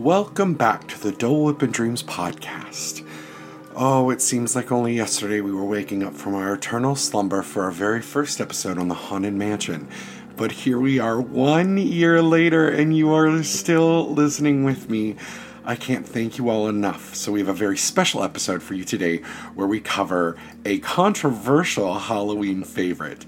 Welcome back to the Dollop and Dreams podcast. Oh, it seems like only yesterday we were waking up from our eternal slumber for our very first episode on the Haunted Mansion. But here we are 1 year later and you are still listening with me. I can't thank you all enough. So we have a very special episode for you today where we cover a controversial Halloween favorite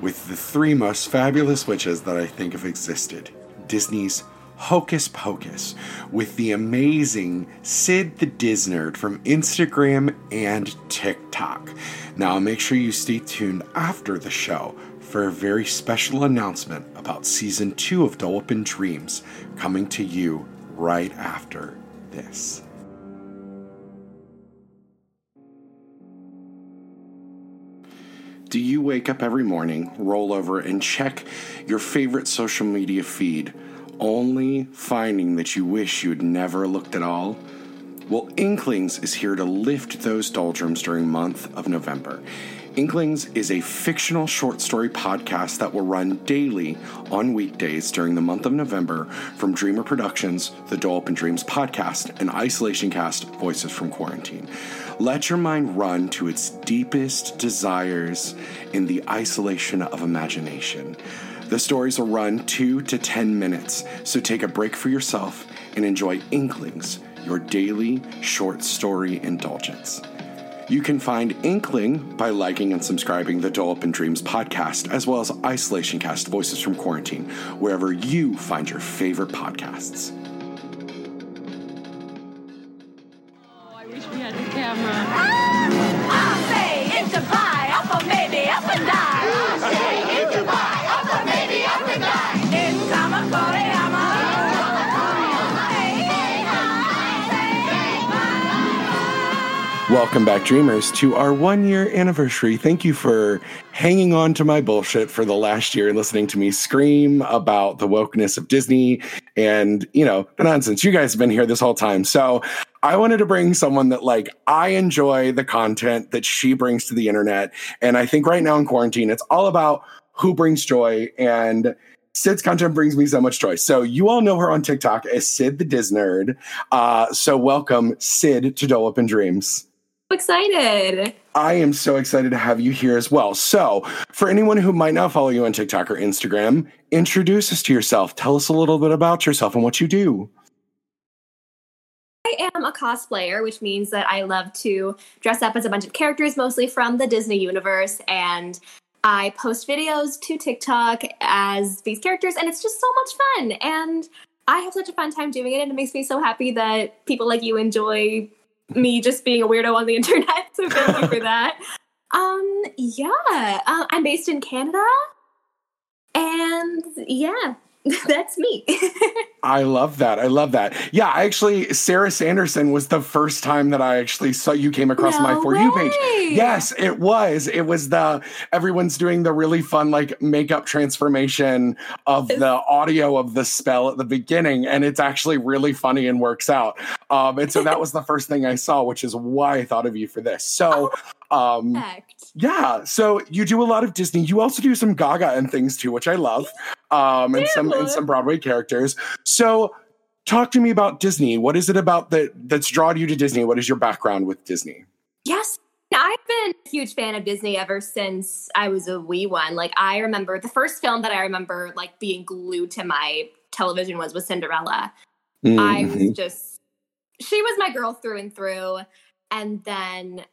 with the three most fabulous witches that I think have existed. Disney's Hocus Pocus with the amazing Sid the Disnerd from Instagram and TikTok. Now make sure you stay tuned after the show for a very special announcement about season 2 of Dollop and Dreams coming to you right after this. Do you wake up every morning, roll over, and check your favorite social media feed, only finding that you wish you'd never looked at all? Well, Inklings is here to lift those doldrums during month of November. Inklings is a fictional short story podcast that will run daily on weekdays during the month of November from Dreamer Productions, the Dollop and Dreams podcast, and Isolation Cast, Voices from Quarantine. Let your mind run to its deepest desires in the isolation of imagination. The stories will run 2 to 10 minutes, so take a break for yourself and enjoy Inklings, your daily short story indulgence. You can find Inkling by liking and subscribing the Dollop and Dreams podcast, as well as Isolation Cast, Voices from Quarantine, wherever you find your favorite podcasts. Oh, I wish we had the camera. I'll say it's a pie, up or maybe up and down. I'll say it's a pie, up or maybe up and down. It's summer for it. Welcome back, Dreamers, to our 1 year anniversary. Thank you for hanging on to my bullshit for the last year and listening to me scream about the wokeness of Disney and, you know, the nonsense. You guys have been here this whole time. So I wanted to bring someone that, like, I enjoy the content that she brings to the internet. And I think right now in quarantine, it's all about who brings joy, and Sid's content brings me so much joy. So you all know her on TikTok as Sid the Disnerd. So welcome, Sid, to Dollop and Dreams. Excited. I am so excited to have you here as well. So for anyone who might not follow you on TikTok or Instagram, introduce us to yourself. Tell us a little bit about yourself and what you do. I am a cosplayer, which means that I love to dress up as a bunch of characters, mostly from the Disney universe. And I post videos to TikTok as these characters, and it's just so much fun. And I have such a fun time doing it, and it makes me so happy that people like you enjoy me just being a weirdo on the internet, so thank you for that. I'm based in Canada, and yeah, that's me. I love that. Yeah, I actually, Sarah Sanderson was the first time that I actually saw you came across my For You page. Yes, it was. It was the, everyone's doing the really fun, like, makeup transformation of the audio of the spell at the beginning. And it's actually really funny and works out. And so that was the first thing I saw, which is why I thought of you for this. So, yeah, so you do a lot of Disney. You also do some Gaga and things too, which I love. And some Broadway characters. So talk to me about Disney. What is it about that's drawn you to Disney? What is your background with Disney? Yes. I've been a huge fan of Disney ever since I was a wee one. Like, I remember the first film that I remember, like, being glued to my television was Cinderella. Mm-hmm. She was my girl through and through. And then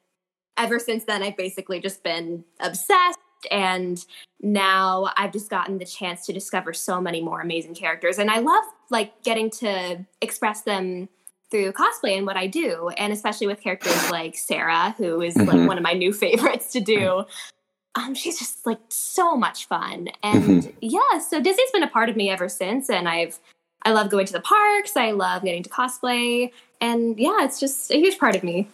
ever since then, I've basically just been obsessed. And now I've just gotten the chance to discover so many more amazing characters. And I love, like, getting to express them through cosplay and what I do. And especially with characters like Sarah, who is, like, one of my new favorites to do. She's just, like, so much fun. And yeah, so Disney's been a part of me ever since. And I love going to the parks. I love getting to cosplay. And yeah, it's just a huge part of me.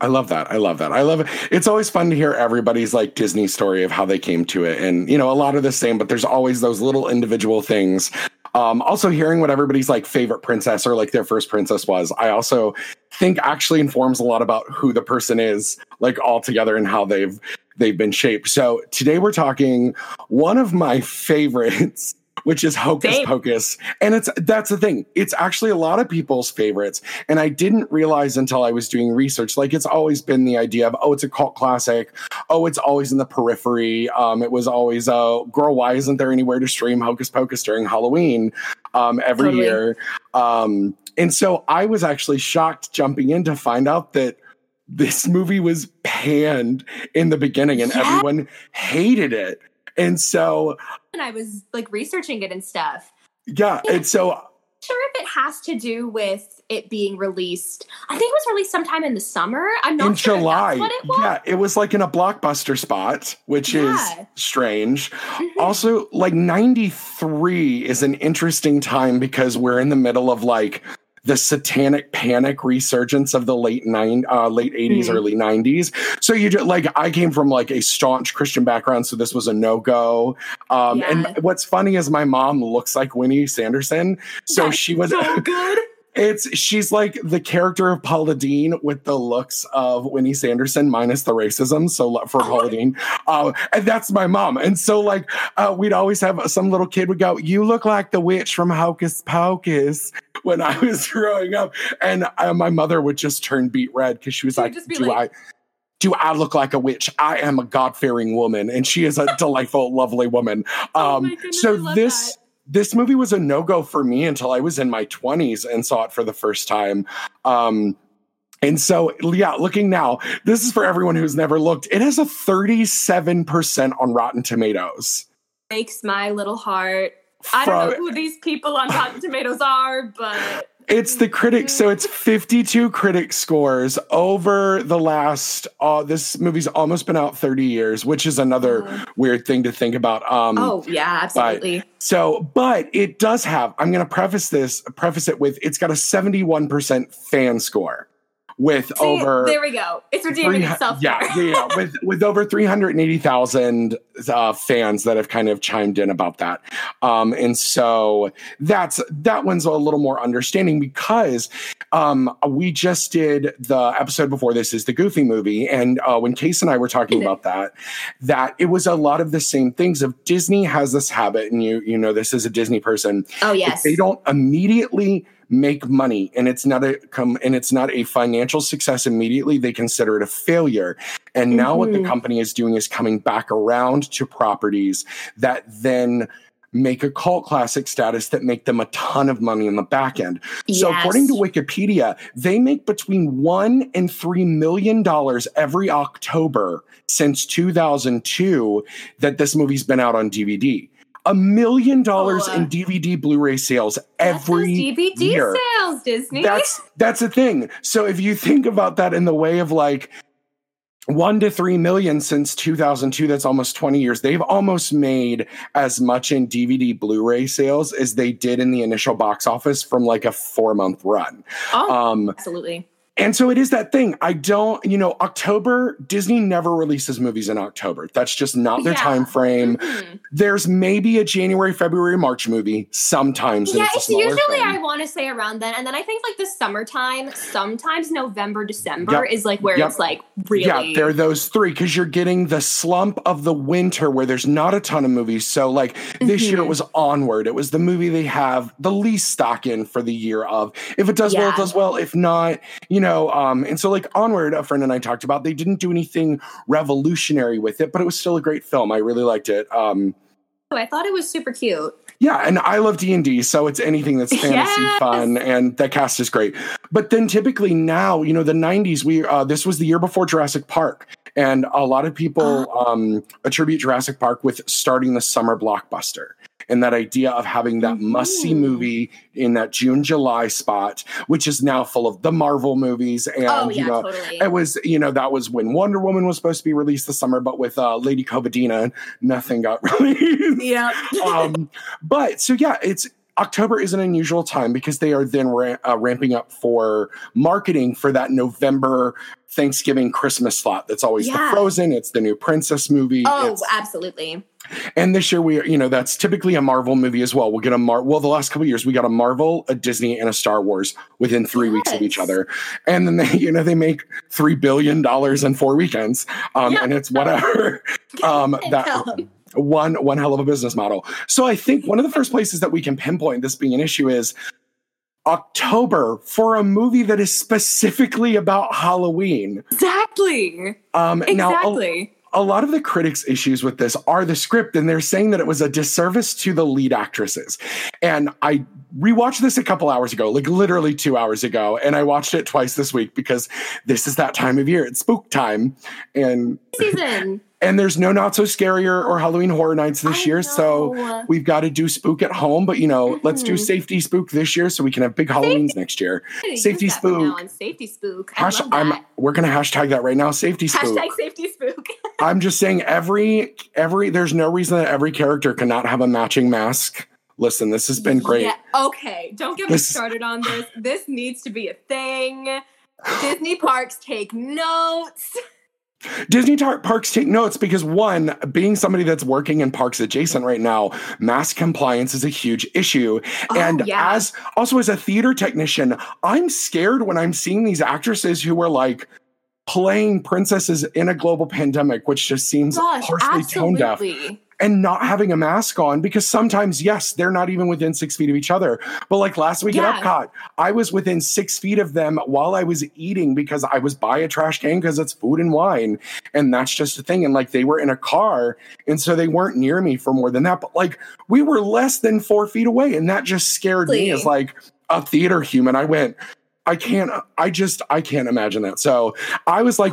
I love that. I love it. It's always fun to hear everybody's, like, Disney story of how they came to it. And, you know, a lot of the same, but there's always those little individual things. Also hearing what everybody's, like, favorite princess or, like, their first princess was, I also think actually informs a lot about who the person is, like, altogether and how they've been shaped. So today we're talking one of my favorites, which is Hocus Pocus. And that's the thing. It's actually a lot of people's favorites. And I didn't realize until I was doing research, like it's always been the idea of, oh, it's a cult classic. Oh, it's always in the periphery. It was always, oh, girl, why isn't there anywhere to stream Hocus Pocus during Halloween every year? And so I was actually shocked jumping in to find out that this movie was panned in the beginning and everyone hated it. And so... And I was like researching it and stuff. Yeah. And so... I'm sure if it has to do with it being released. I think it was released sometime in the summer. I'm not sure if that's what it was. Yeah. It was like in a Blockbuster spot, which is strange. Mm-hmm. Also, like 93 is an interesting time because we're in the middle of like... the satanic panic resurgence of the late 80s, early 90s. So you just like, I came from like a staunch Christian background. So this was a no-go. And what's funny is my mom looks like Winnie Sanderson. So that's she was so good. She's like the character of Paula Deen with the looks of Winnie Sanderson minus the racism. So for Paula Deen, and that's my mom. And so like, we'd always have some little kid would go, you look like the witch from Hocus Pocus when I was growing up. And my mother would just turn beet red. Cause she was like, do I look like a witch? I am a God-fearing woman. And she is a delightful, lovely woman. This movie was a no-go for me until I was in my 20s and saw it for the first time. And so, yeah, looking now, this is for everyone who's never looked. It has a 37% on Rotten Tomatoes. Breaks my little heart. I don't know who these people on Rotten Tomatoes are, but... It's the critics, so it's 52 critic scores over the last, this movie's almost been out 30 years, which is another weird thing to think about. Absolutely. But it does have, I'm going to preface it with, it's got a 71% fan score. There we go. It's redeeming itself. Yeah. With over 380,000 fans that have kind of chimed in about that. And so that one's a little more understanding because we just did the episode before this is the Goofy Movie. And when Case and I were talking about that it was a lot of the same things of Disney has this habit. And you know, this is a Disney person. Oh, yes. If they don't immediately make money and it's not a financial success immediately, they consider it a failure. And now what the company is doing is coming back around to properties that then make a cult classic status that make them a ton of money in the back end. Yes. So according to Wikipedia, they make between $1 and $3 million every October since 2002 that this movie's been out on DVD. $1 million in DVD Blu-ray sales every DVD year. Sales, Disney. That's the thing. So if you think about that in the way of like 1 to 3 million since 2002, that's almost 20 years. They've almost made as much in DVD Blu-ray sales as they did in the initial box office from like a 4-month run. Absolutely. And so it is that thing. October, Disney never releases movies in October. That's just not their time frame. Mm-hmm. There's maybe a January, February, March movie sometimes. Yeah, it's usually thing. I want to say around then. And then I think like the summertime, sometimes November, December is like where it's like really. Yeah, there are those three because you're getting the slump of the winter where there's not a ton of movies. So like this year it was Onward. It was the movie they have the least stock in for the year of. If it does well, it does well. If not, and so like Onward, a friend and I talked about, they didn't do anything revolutionary with it, but it was still a great film. I really liked it. I thought it was super cute. Yeah, and I love D&D, so it's anything that's fantasy fun, and the cast is great. But then typically now, the 90s, this was the year before Jurassic Park. And a lot of people attribute Jurassic Park with starting the summer blockbuster. And that idea of having that must-see movie in that June, July spot, which is now full of the Marvel movies. And, totally. It was, that was when Wonder Woman was supposed to be released this summer, but with Lady Kobadina, nothing got released. Yeah. It's October is an unusual time because they are then ramping up for marketing for that November, Thanksgiving, Christmas slot. That's always the Frozen. It's the new princess movie. Oh, absolutely. And this year that's typically a Marvel movie as well. We'll get the last couple of years we got a Marvel, a Disney, and a Star Wars within 3 weeks of each other. And then they make $3 billion in 4 weekends. And it's whatever. One hell of a business model. So I think one of the first places that we can pinpoint this being an issue is October for a movie that is specifically about Halloween. Exactly. Exactly. A lot of the critics' issues with this are the script, and they're saying that it was a disservice to the lead actresses. And I rewatched this a couple hours ago, like literally 2 hours ago, and I watched it twice this week because this is that time of year. It's spook time. And season. And there's no Not So Scary or Halloween Horror Nights this year, so we've got to do spook at home. But, you know, let's do safety spook this year so we can have big Halloweens next year. Safety spook. Safety spook. We're going to hashtag that right now, safety spook. Hashtag safety spook. I'm just saying every there's no reason that every character cannot have a matching mask. Listen, this has been great. Yeah, okay, don't get me started on this. This needs to be a thing. Disney parks take notes. Disney parks take notes because, one, being somebody that's working in parks adjacent right now, mask compliance is a huge issue. As a theater technician, I'm scared when I'm seeing these actresses who are like playing princesses in a global pandemic, which just seems harshly tone deaf. And not having a mask on, because sometimes, yes, they're not even within 6 feet of each other. But like last week at Epcot, I was within 6 feet of them while I was eating because I was by a trash can because it's food and wine. And that's just a thing. And like they were in a car. And so they weren't near me for more than that. But like we were less than 4 feet away. And that just scared me as like a theater human. I went, I can't imagine that. So I was like,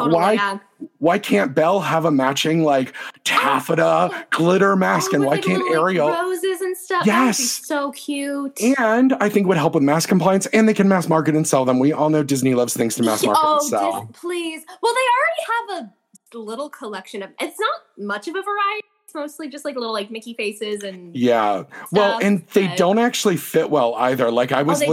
why can't Belle have a matching like taffeta glitter mask? And why can't Ariel? Roses and stuff. Yes. That would be so cute. And I think it would help with mask compliance, and they can mass market and sell them. We all know Disney loves things to mass market and sell. Please. Well, they already have a little collection of, it's not much of a variety. It's mostly just like little like Mickey faces and stuff. Well, and they don't actually fit well either. Like I was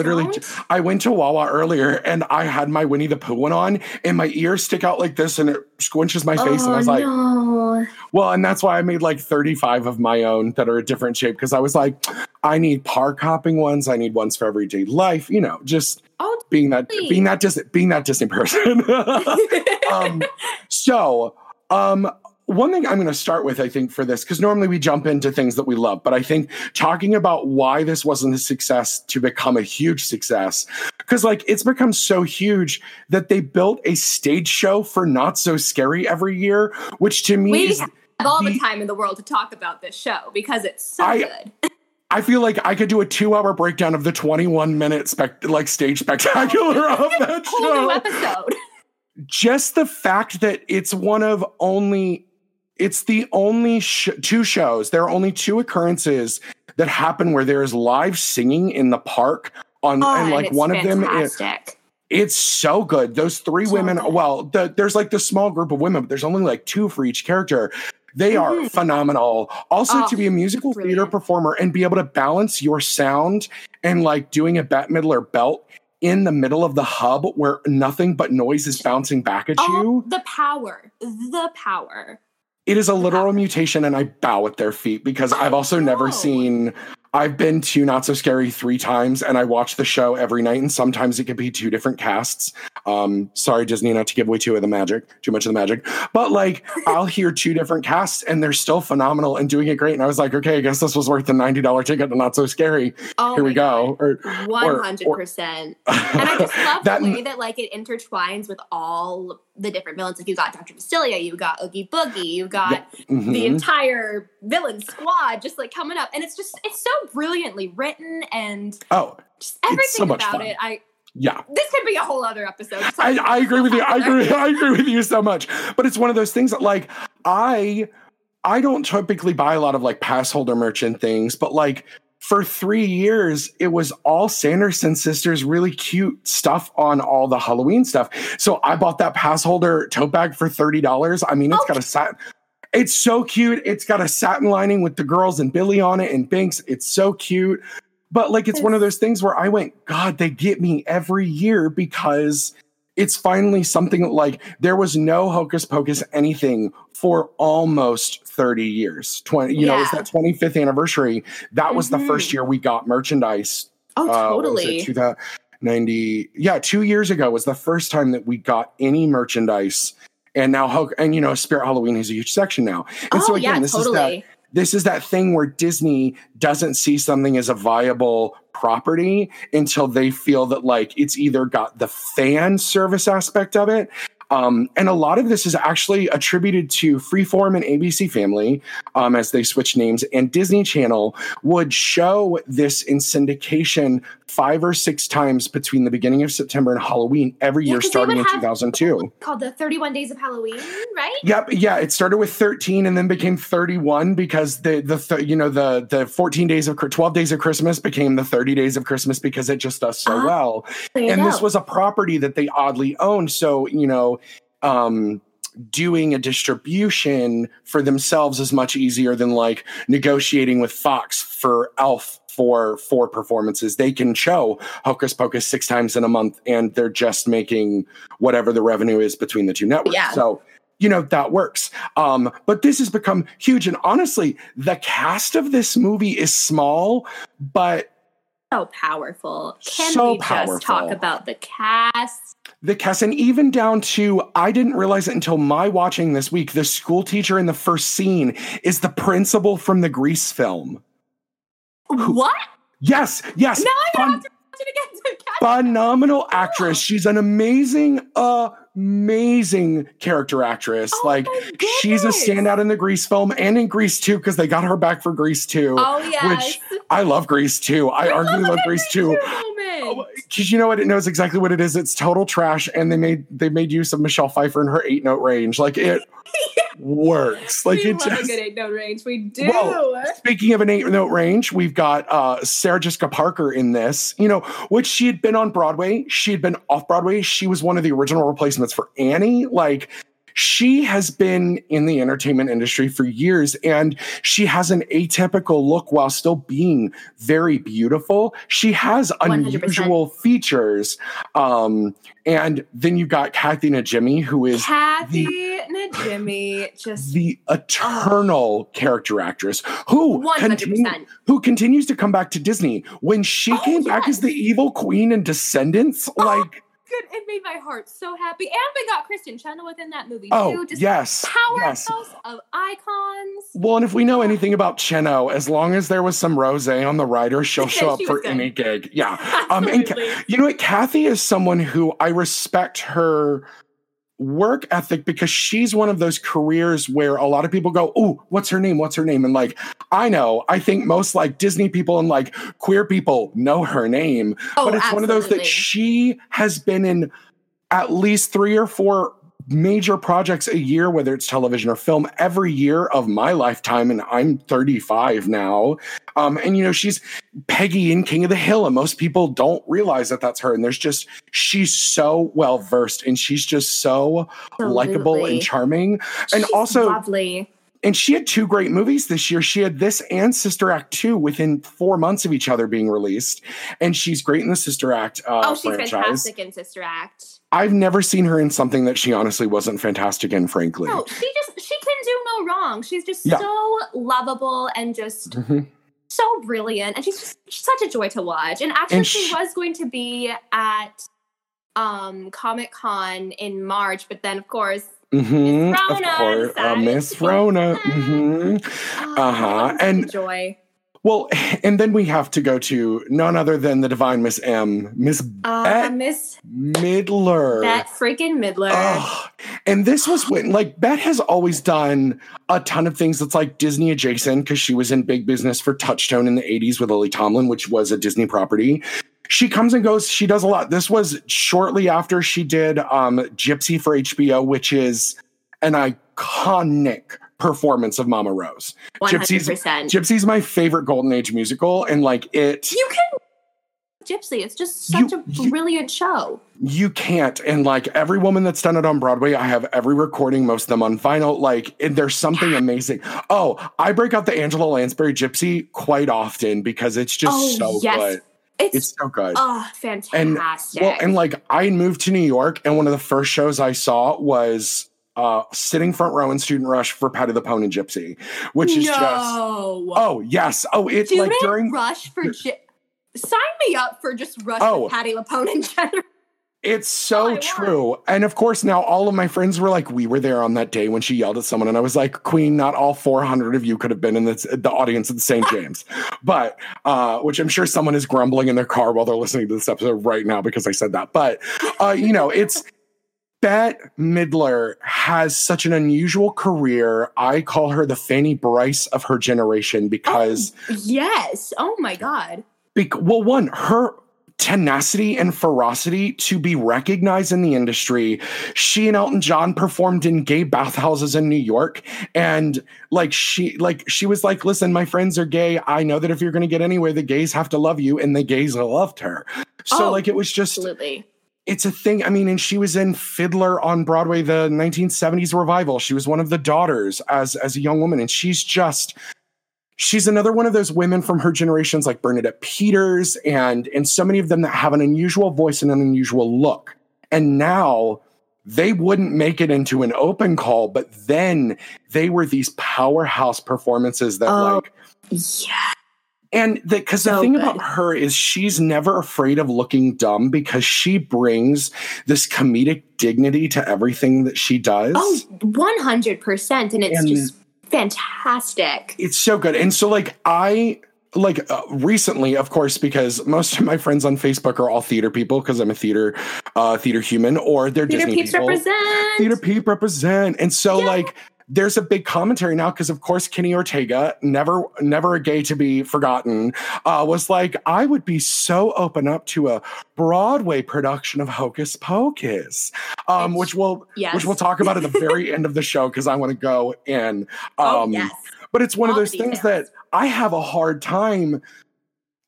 I went to Wawa earlier and I had my Winnie the Pooh one on and my ears stick out like this and it squinches my face and I was like, no. Well, and that's why I made like 35 of my own that are a different shape because I was like, I need park hopping ones. I need ones for everyday life. You know, just being that Disney person. One thing I'm going to start with, I think, for this, because normally we jump into things that we love, but I think talking about why this wasn't a success to become a huge success, because like it's become so huge that they built a stage show for Not So Scary every year, which to me we have all the time in the world to talk about this show because it's so good. I feel like I could do a 2-hour breakdown of the 21-minute stage spectacular of that show. Whole new episode. Just the fact that it's one of only. It's the only two shows. There are only two occurrences that happen where there is live singing in the park. It's so good. Those three women. Well, there's like the small group of women, but there's only like two for each character. They are phenomenal. Also, to be a musical theater performer and be able to balance your sound and like doing a Bette Midler belt in the middle of the hub where nothing but noise is bouncing back at you. The power. It is a literal mutation, and I bow at their feet because I've also never seen. I've been to Not So Scary 3 times, and I watch the show every night, and sometimes it could be 2 different casts. Sorry, Disney, not to give away too much of the magic. But like, I'll hear 2 different casts, and they're still phenomenal and doing it great. And I was like, okay, I guess this was worth the $90 ticket to Not So Scary. Here we go. 100%. And I just love the way that like it intertwines with all the different villains. Like you got Dr. Facilia, you got Oogie Boogie, you got the entire villain squad just like coming up, and it's so brilliantly written and just everything so about fun. It. This could be a whole other episode. I agree with you. I agree with you so much. But it's one of those things that like I don't typically buy a lot of like pass holder merch and things, but like. For 3 years, it was all Sanderson sisters, really cute stuff on all the Halloween stuff. So I bought that pass holder tote bag for $30. I mean, it's got a satin. It's so cute. It's got a satin lining with the girls and Billy on it and Banks. It's so cute. But like, it's one of those things where I went, God, they get me every year because it's finally something like there was no Hocus Pocus anything for almost 30 years. 20, you know, it's that 25th anniversary. That was the first year we got merchandise. Oh, totally. 2 years ago was the first time that we got any merchandise. And now, Spirit Halloween is a huge section now. And so again, this is that. this is that thing where Disney doesn't see something as a viable property until they feel that, like, it's either got the fan service aspect of it. And a lot of this is actually attributed to Freeform and ABC Family, as they switch names, and Disney Channel would show this in syndication 5 or 6 times between the beginning of September and Halloween every year, starting in 2002. Called the 31 Days of Halloween, right? Yep. Yeah. It started with 13 and then became 31 because the 14 days of 12 days of Christmas became the 30 days of Christmas because it just does so well. And this was a property that they oddly owned. So, you know, doing a distribution for themselves is much easier than, like, negotiating with Fox for Elf for performances. They can show Hocus Pocus 6 times in a month, and they're just making whatever the revenue is between the two networks. Yeah. So, you know, that works. But this has become huge. And honestly, the cast of this movie is small, but so powerful. Can we just talk about the cast? The cast, and even down to, I didn't realize it until my watching this week, the school teacher in the first scene is the principal from the Grease film. What? Yes. No, I have to watch it again. Phenomenal actress. She's an amazing character actress. Oh, like, she's a standout in the Grease film and in Grease 2 because they got her back for Grease 2. Oh, yes. Which I love Grease 2. I love Grease 2. Because you know what? It knows exactly what it is. It's total trash, and they made use of Michelle Pfeiffer and her 8-note range. Like, it works. Like, we love a good 8-note range. We do. Well, speaking of an 8-note range, we've got Sarah Jessica Parker in this. You know, which she had been on Broadway. She had been off Broadway. She was one of the original replacements for Annie. Like, she has been in the entertainment industry for years, and she has an atypical look while still being very beautiful. She has unusual 100%. Features. And then you got Kathy Najimy, who is just the eternal character actress who continues to come back to Disney. When she came back as the evil queen in Descendants, Good. It made my heart so happy. And we got Christian Cheno within that movie, too. Just powerhouse of icons. Well, and if we know anything about Cheno, as long as there was some rosé on the rider, she'll show up for any gig. Yeah. And you know what? Kathy is someone who I respect her work ethic because she's one of those careers where a lot of people go, oh, what's her name? And, like, I know, I think most, like, Disney people and, like, queer people know her name, but it's one of those that she has been in at least 3 or 4 major projects a year, whether it's television or film, every year of my lifetime, and I'm 35 now. And, you know, she's Peggy in King of the Hill, and most people don't realize that that's her. And she's so well-versed, and she's just so likable and charming. And she's also lovely. And she had 2 great movies this year. She had this and Sister Act 2 within 4 months of each other being released. And she's great in the Sister Act franchise. Fantastic in Sister Act. I've never seen her in something that she honestly wasn't fantastic in, frankly. No, she can do no wrong. She's just so lovable and just so brilliant. And she's such a joy to watch. And actually, she was going to be at Comic-Con in March. But then, of course, Miss Rona. Joy. Well, and then we have to go to none other than the divine Miss M, Miss Midler. Bette freaking Midler. And this was when, like, Bette has always done a ton of things that's, like, Disney adjacent because she was in big business for Touchstone in the 80s with Lily Tomlin, which was a Disney property. She comes and goes. She does a lot. This was shortly after she did Gypsy for HBO, which is an iconic performance of Mama Rose. 100%. Gypsy's my favorite Golden Age musical. And, like, it... You can... Gypsy. It's just such a brilliant show. You can't. And, like, every woman that's done it on Broadway, I have every recording, most of them on vinyl. Like, and there's something amazing. Oh, I break out the Angela Lansbury Gypsy quite often because it's just good. It's so good. Oh, fantastic. And like, I moved to New York, and one of the first shows I saw was sitting front row in Student Rush for Patty the Pone and Gypsy, which is it's Student like during Rush for Sign me up for just Rush with Patty LaPone in general. It's so true. And of course, now all of my friends were like, we were there on that day when she yelled at someone. And I was like, Queen, not all 400 of you could have been in the audience at the St. James. But, which I'm sure someone is grumbling in their car while they're listening to this episode right now because I said that. But, you know, it's... Bette Midler has such an unusual career. I call her the Fanny Bryce of her generation because... Oh, yes. Oh, my God. Well, one, her... tenacity and ferocity to be recognized in the industry. She and Elton John performed in gay bathhouses in New York. And she was like, listen, my friends are gay. I know that if you're going to get anywhere, the gays have to love you. And the gays loved her. So it was just, absolutely. It's a thing. I mean, and she was in Fiddler on Broadway, the 1970s revival. She was one of the daughters as a young woman. And she's another one of those women from her generations like Bernadette Peters and so many of them that have an unusual voice and an unusual look. And now they wouldn't make it into an open call, but then they were these powerhouse performances that yeah. And because the thing about her is she's never afraid of looking dumb because she brings this comedic dignity to everything that she does. Oh, 100%. And it's just... fantastic. It's so good. And so recently, of course, because most of my friends on Facebook are all theater people because I'm a theater human, or they're theater Disney people. Theater peeps represent. And so there's a big commentary now because, of course, Kenny Ortega, never a gay to be forgotten, was like, I would be so open up to a Broadway production of Hocus Pocus, which we'll talk about at the very end of the show because I want to go in. But it's one of those things that I have a hard time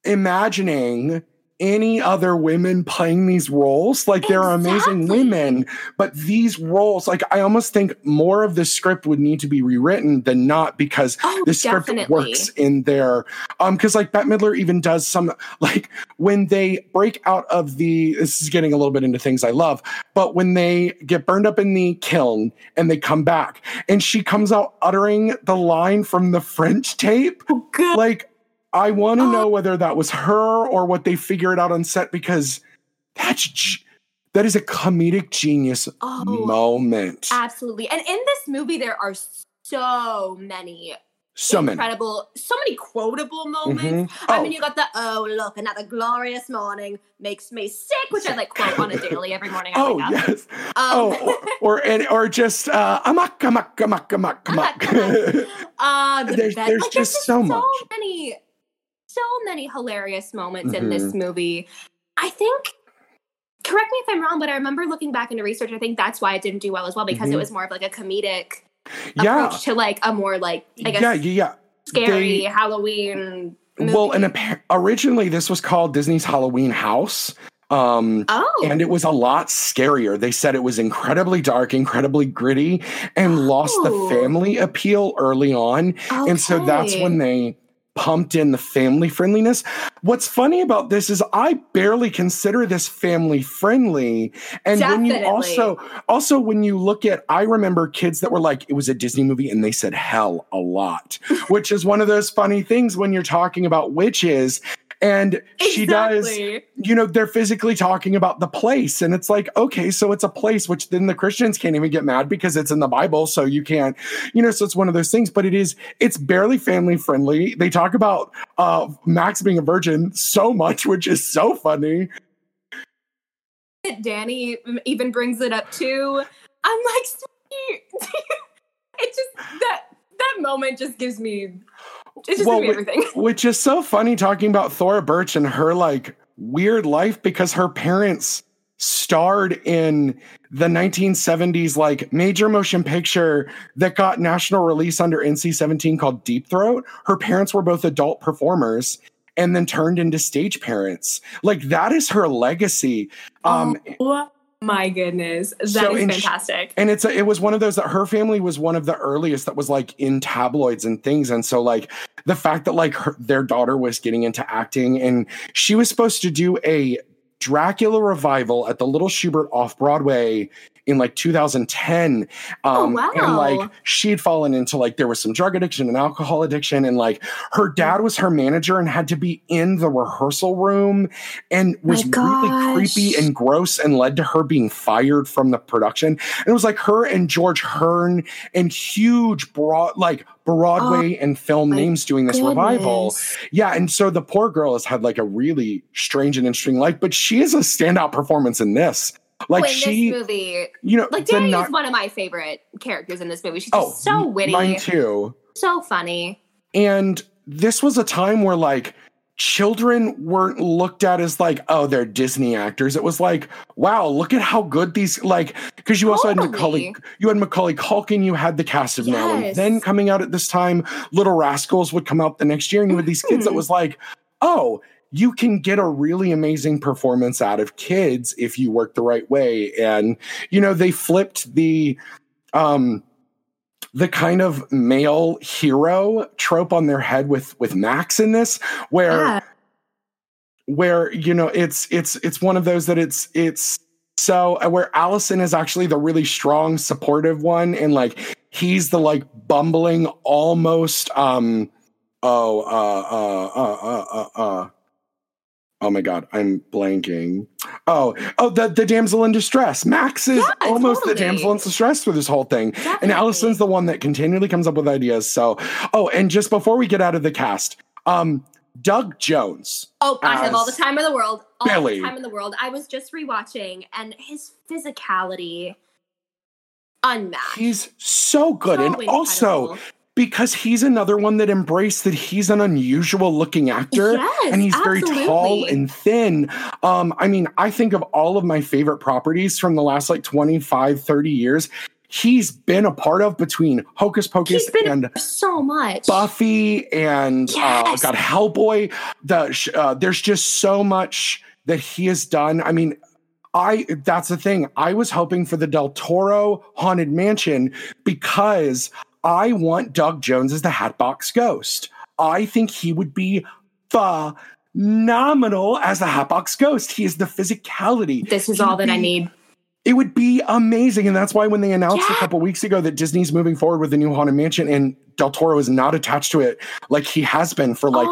imagining any other women playing these roles. Like there are amazing women, but these roles, like I almost think more of the script would need to be rewritten than not because the script works in there. Cause like Bette Midler even does some, like when they break out of this is getting a little bit into things I love, but when they get burned up in the kiln and they come back and she comes out uttering the line from the French Tape, I want to know whether that was her or what they figured out on set, because that is a comedic genius moment. Absolutely. And in this movie, there are so many quotable moments. Mm-hmm. I mean, you got the, look, another glorious morning makes me sick, which I like quote on a daily every morning. I wake up. Yes. Or just, amok. There's just so many hilarious moments in this movie. I think, correct me if I'm wrong, but I remember looking back into research, I think that's why it didn't do well as well, because it was more of like a comedic approach to like a more like, I guess, scary Halloween movie. Well, and originally this was called Disney's Halloween House. And it was a lot scarier. They said it was incredibly dark, incredibly gritty, and lost the family appeal early on. Okay. And so that's when they pumped in the family friendliness. What's funny about this is I barely consider this family friendly. And when you also when you look at, I remember kids that were like, it was a Disney movie and they said hell a lot, which is one of those funny things when you're talking about witches. And she does, you know, they're physically talking about the place. And it's like, okay, so it's a place, which then the Christians can't even get mad because it's in the Bible. So you can't, you know, so it's one of those things. But it's barely family friendly. They talk about Max being a virgin so much, which is so funny. Danny even brings it up too. I'm like, sweet. It just, that moment just gives me... It's just everything. Which is so funny talking about Thora Birch and her like weird life, because her parents starred in the 1970s like major motion picture that got national release under NC-17 called Deep Throat. Her parents were both adult performers and then turned into stage parents. Like that is her legacy. My goodness. That is fantastic. And it was one of those that her family was one of the earliest that was like in tabloids and things. And so like the fact that like their daughter was getting into acting, and she was supposed to do a Dracula revival at the Little Schubert off Broadway in like 2010. Oh, wow. And like she had fallen into like there was some drug addiction and alcohol addiction, and like her dad was her manager and had to be in the rehearsal room and was really creepy and gross and led to her being fired from the production. And it was like her and George Hearn and huge broad like Broadway and film names doing this revival. Yeah. And so the poor girl has had like a really strange and interesting life, but she is a standout performance in this. Like this movie, you know, like Danny is one of my favorite characters in this movie. She's just so witty. Mine too. So funny. And this was a time where like children weren't looked at as like, oh, they're Disney actors. It was like, wow, look at how good these, like, because you also had Macaulay Culkin, you had the cast of Now and Then coming out at this time. Little Rascals would come out the next year, and you had these kids that was like, oh, you can get a really amazing performance out of kids if you work the right way. And, you know, they flipped the kind of male hero trope on their head with Max in this, where, you know, it's one of those that it's so where Allison is actually the really strong, supportive one. And like, he's the like bumbling almost, oh my God, I'm blanking. The damsel in distress. Max is almost the damsel in distress through this whole thing. Definitely. And Allison's the one that continually comes up with ideas. So, and just before we get out of the cast, Doug Jones. Oh, I have all the time in the world. Billy. The time in the world. I was just rewatching, and his physicality, unmatched. He's so good. So and incredible. Also, because he's another one that embraced that he's an unusual-looking actor, and he's very tall and thin. I mean, I think of all of my favorite properties from the last, like, 25, 30 years, he's been a part of between Hocus Pocus and so much. Buffy and, Hellboy. There's just so much that he has done. I mean, that's the thing. I was hoping for the Del Toro Haunted Mansion because I want Doug Jones as the Hatbox Ghost. I think he would be phenomenal as the Hatbox Ghost. He is the physicality. This is all that I need. It would be amazing. And that's why when they announced a couple weeks ago that Disney's moving forward with the new Haunted Mansion and Del Toro is not attached to it like he has been for like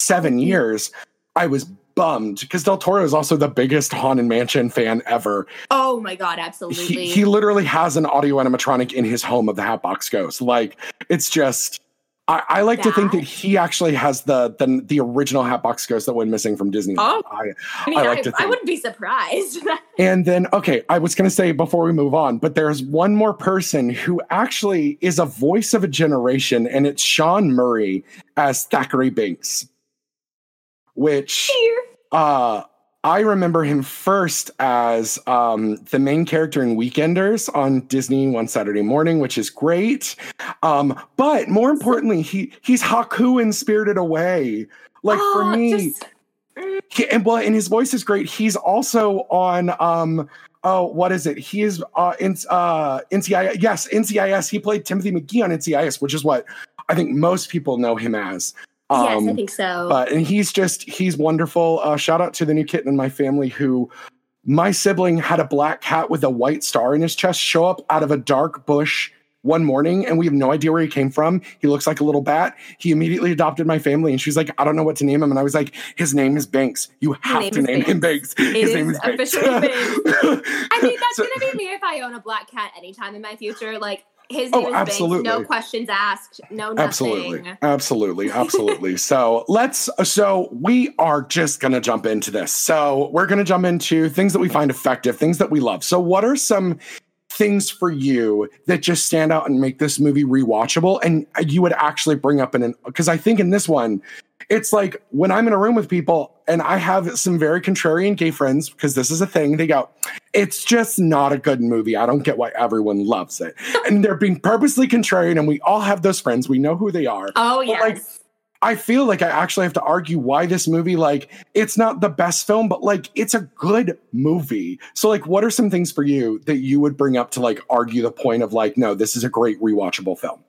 7 years, I was bummed because Del Toro is also the biggest Haunted Mansion fan ever. Oh my God, absolutely. He literally has an audio animatronic in his home of the Hatbox Ghost. Like, it's just, I like to think that he actually has the original Hatbox Ghost that went missing from Disney. Oh, I wouldn't be surprised. And then, I was going to say before we move on, but there's one more person who actually is a voice of a generation, and it's Sean Murray as Thackeray Banks, which I remember him first as the main character in Weekenders on Disney one Saturday morning, which is great. But more importantly, he's Haku in Spirited Away. Like for me, and his voice is great. He's also on what is it? He is NCIS. Yes, NCIS. He played Timothy McGee on NCIS, which is what I think most people know him as. Yes, I think so. And he's wonderful. Shout out to the new kitten in my family who, my sibling had a black cat with a white star in his chest show up out of a dark bush one morning, and we have no idea where he came from. He looks like a little bat. He immediately adopted my family, and she's like, I don't know what to name him. And I was like, his name is Banks. You have to name him Banks. His name is officially Banks. I mean, that's going to be me if I own a black cat anytime in my future. Like, his name is Banks, no questions asked, no nothing. Absolutely. So we are just going to jump into this. So we're going to jump into things that we find effective, things that we love. So what are some things for you that just stand out and make this movie rewatchable? And you would actually bring up because I think in this one, it's like when I'm in a room with people and I have some very contrarian gay friends, because this is a thing, they go, it's just not a good movie. I don't get why everyone loves it. And they're being purposely contrarian, and we all have those friends. We know who they are. Oh, yes. But, like, I feel like I actually have to argue why this movie, like, it's not the best film, but, like, it's a good movie. So, like, what are some things for you that you would bring up to, like, argue the point of, like, no, this is a great rewatchable film?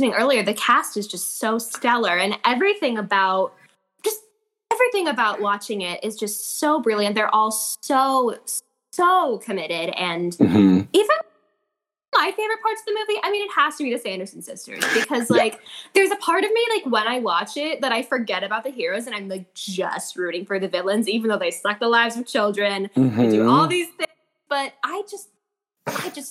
Earlier, the cast is just so stellar, and everything about watching it is just so brilliant. They're all so so committed. And even my favorite parts of the movie, I mean, it has to be the Sanderson sisters, because like there's a part of me, like when I watch it, that I forget about the heroes and I'm like just rooting for the villains, even though they suck the lives of children and do all these things. But I just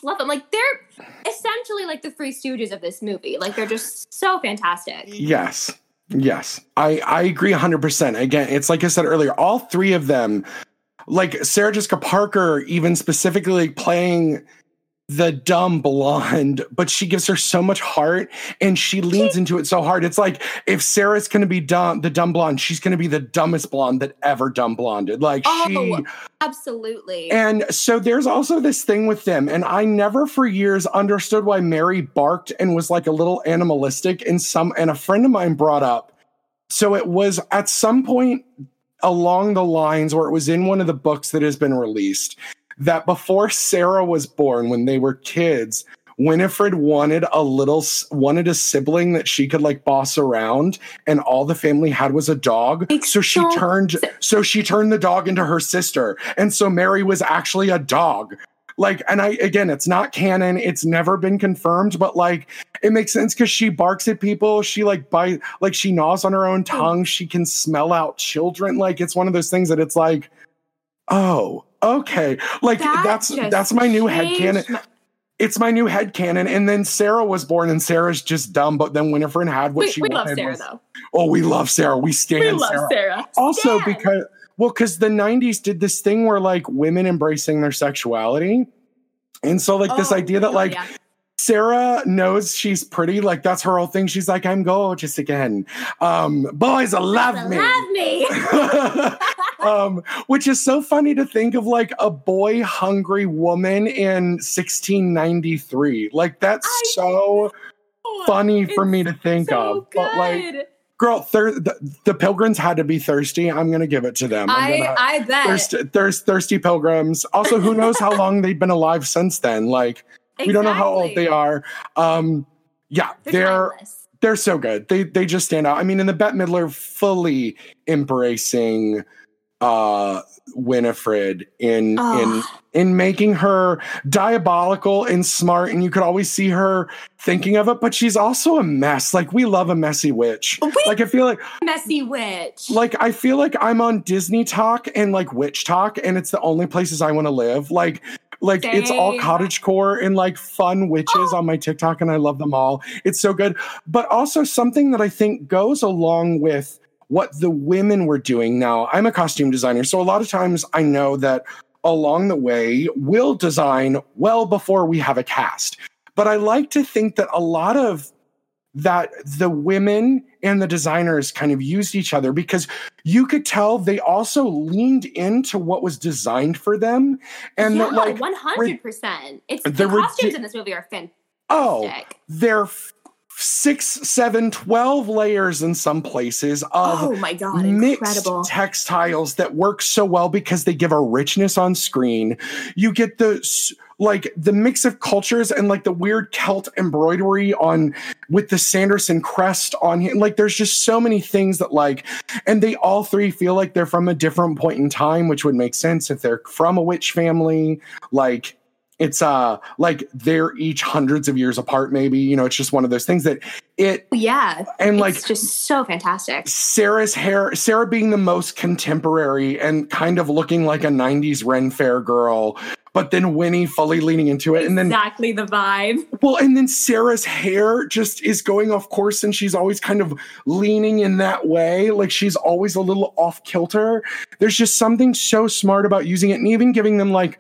love them. Like, they're essentially like the Three Stooges of this movie. Like, they're just so fantastic. Yes. Yes. I agree 100%. Again, it's like I said earlier, all three of them, like Sarah Jessica Parker, even specifically playing the dumb blonde, but she gives her so much heart and she leans into it so hard. It's like, if Sarah's going to be the dumb blonde, she's going to be the dumbest blonde that ever dumb blonded. Like, absolutely. And so there's also this thing with them. And I never for years understood why Mary barked and was like a little animalistic and a friend of mine brought up. So it was at some point along the lines, where it was in one of the books that has been released, that before Sarah was born, when they were kids, Winifred wanted a sibling that she could like boss around, and all the family had was a dog. So she turned the dog into her sister. And so Mary was actually a dog. Like, and again, it's not canon. It's never been confirmed, but like, it makes sense because she barks at people. She like bites, like she gnaws on her own tongue. She can smell out children. Like, it's one of those things that it's like, oh, okay, like that's my new headcanon. It's my new headcanon. And then Sarah was born, and Sarah's just dumb. But then Winifred had what she wanted. We love Sarah, though. Oh, we love Sarah. We stand Sarah. We love Sarah. Also, because the 90s did this thing where, like, women embracing their sexuality. And so, like, this idea that, like, Sarah knows she's pretty. Like, that's her whole thing. She's like, I'm gorgeous again. Boys love me. Which is so funny to think of, like, a boy-hungry woman in 1693. Like, that's funny for me to think of. Good. But, like, girl, the pilgrims had to be thirsty. I'm going to give it to them. I bet. Thirsty pilgrims. Also, who knows how long they've been alive since then. Like... We don't know how old they are. They're so good. They just stand out. I mean, and the Bette Midler fully embracing Winifred in making her diabolical and smart, and you could always see her thinking of it, but she's also a mess. Like, we love a messy witch. I feel like I'm on Disney talk and like witch talk, and it's the only places I want to live. Like, dang. It's all cottagecore and, like, fun witches on my TikTok, and I love them all. It's so good. But also something that I think goes along with what the women were doing now. I'm a costume designer, so a lot of times I know that along the way, we'll design well before we have a cast. But I like to think that a lot of that the women and the designers kind of used each other, because you could tell they also leaned into what was designed for them. And yeah, 100%. The costumes in this movie are fantastic. Oh, they're 6, 7, 12 layers in some places of mixed textiles that work so well because they give a richness on screen. You get the mix of cultures and like the weird Celt embroidery with the Sanderson crest on him. Like, there's just so many things that like, and they all three feel like they're from a different point in time, which would make sense if they're from a witch family. Like, it's like they're each hundreds of years apart, maybe, you know, it's just one of those things that and like, it's just so fantastic. Sarah being the most contemporary and kind of looking like a 90s Ren Fair girl, but then Winnie fully leaning into it. And then exactly the vibe. Well, and then Sarah's hair just is going off course, and she's always kind of leaning in that way. Like, she's always a little off kilter. There's just something so smart about using it, and even giving them like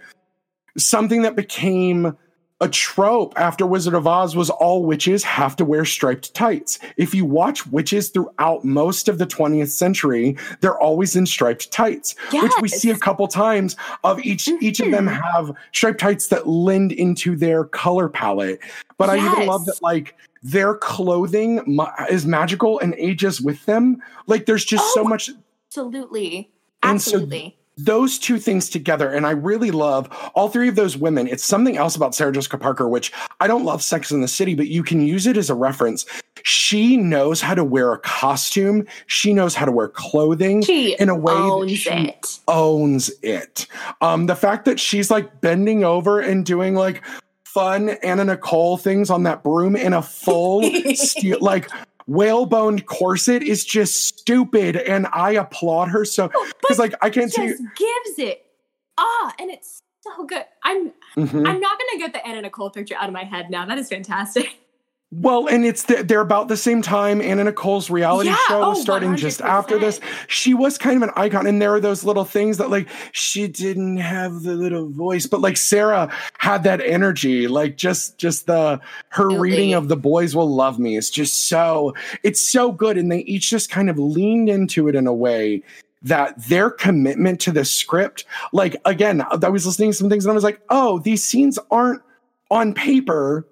something that became a trope after Wizard of Oz was all witches have to wear striped tights. If you watch witches throughout most of the 20th century, they're always in striped tights, which we see a couple times of each of them have striped tights that lend into their color palette. But I even love that, like, their clothing is magical and ages with them. Like, there's just so much. Absolutely. Absolutely. Those two things together, and I really love all three of those women. It's something else about Sarah Jessica Parker, which I don't love Sex and the City, but you can use it as a reference. She knows how to wear a costume. She knows how to wear clothing in a way that she owns it. The fact that she's like bending over and doing like fun Anna Nicole things on that broom in a full steel, like whalebone corset is just stupid. And I applaud her so because like I can't see. Gives it. And it's so good. I'm not gonna get the Anna Nicole picture out of my head now. That is fantastic. Well, and it's they're about the same time. Anna Nicole's reality show was starting 100%. Just after this. She was kind of an icon, and there are those little things that, like, she didn't have the little voice, but like Sarah had that energy. Like, just her reading of "The Boys Will Love Me" is just so it's so good, and they each just kind of leaned into it in a way that their commitment to the script. Like, again, I was listening to some things, and I was like, oh, these scenes aren't on paper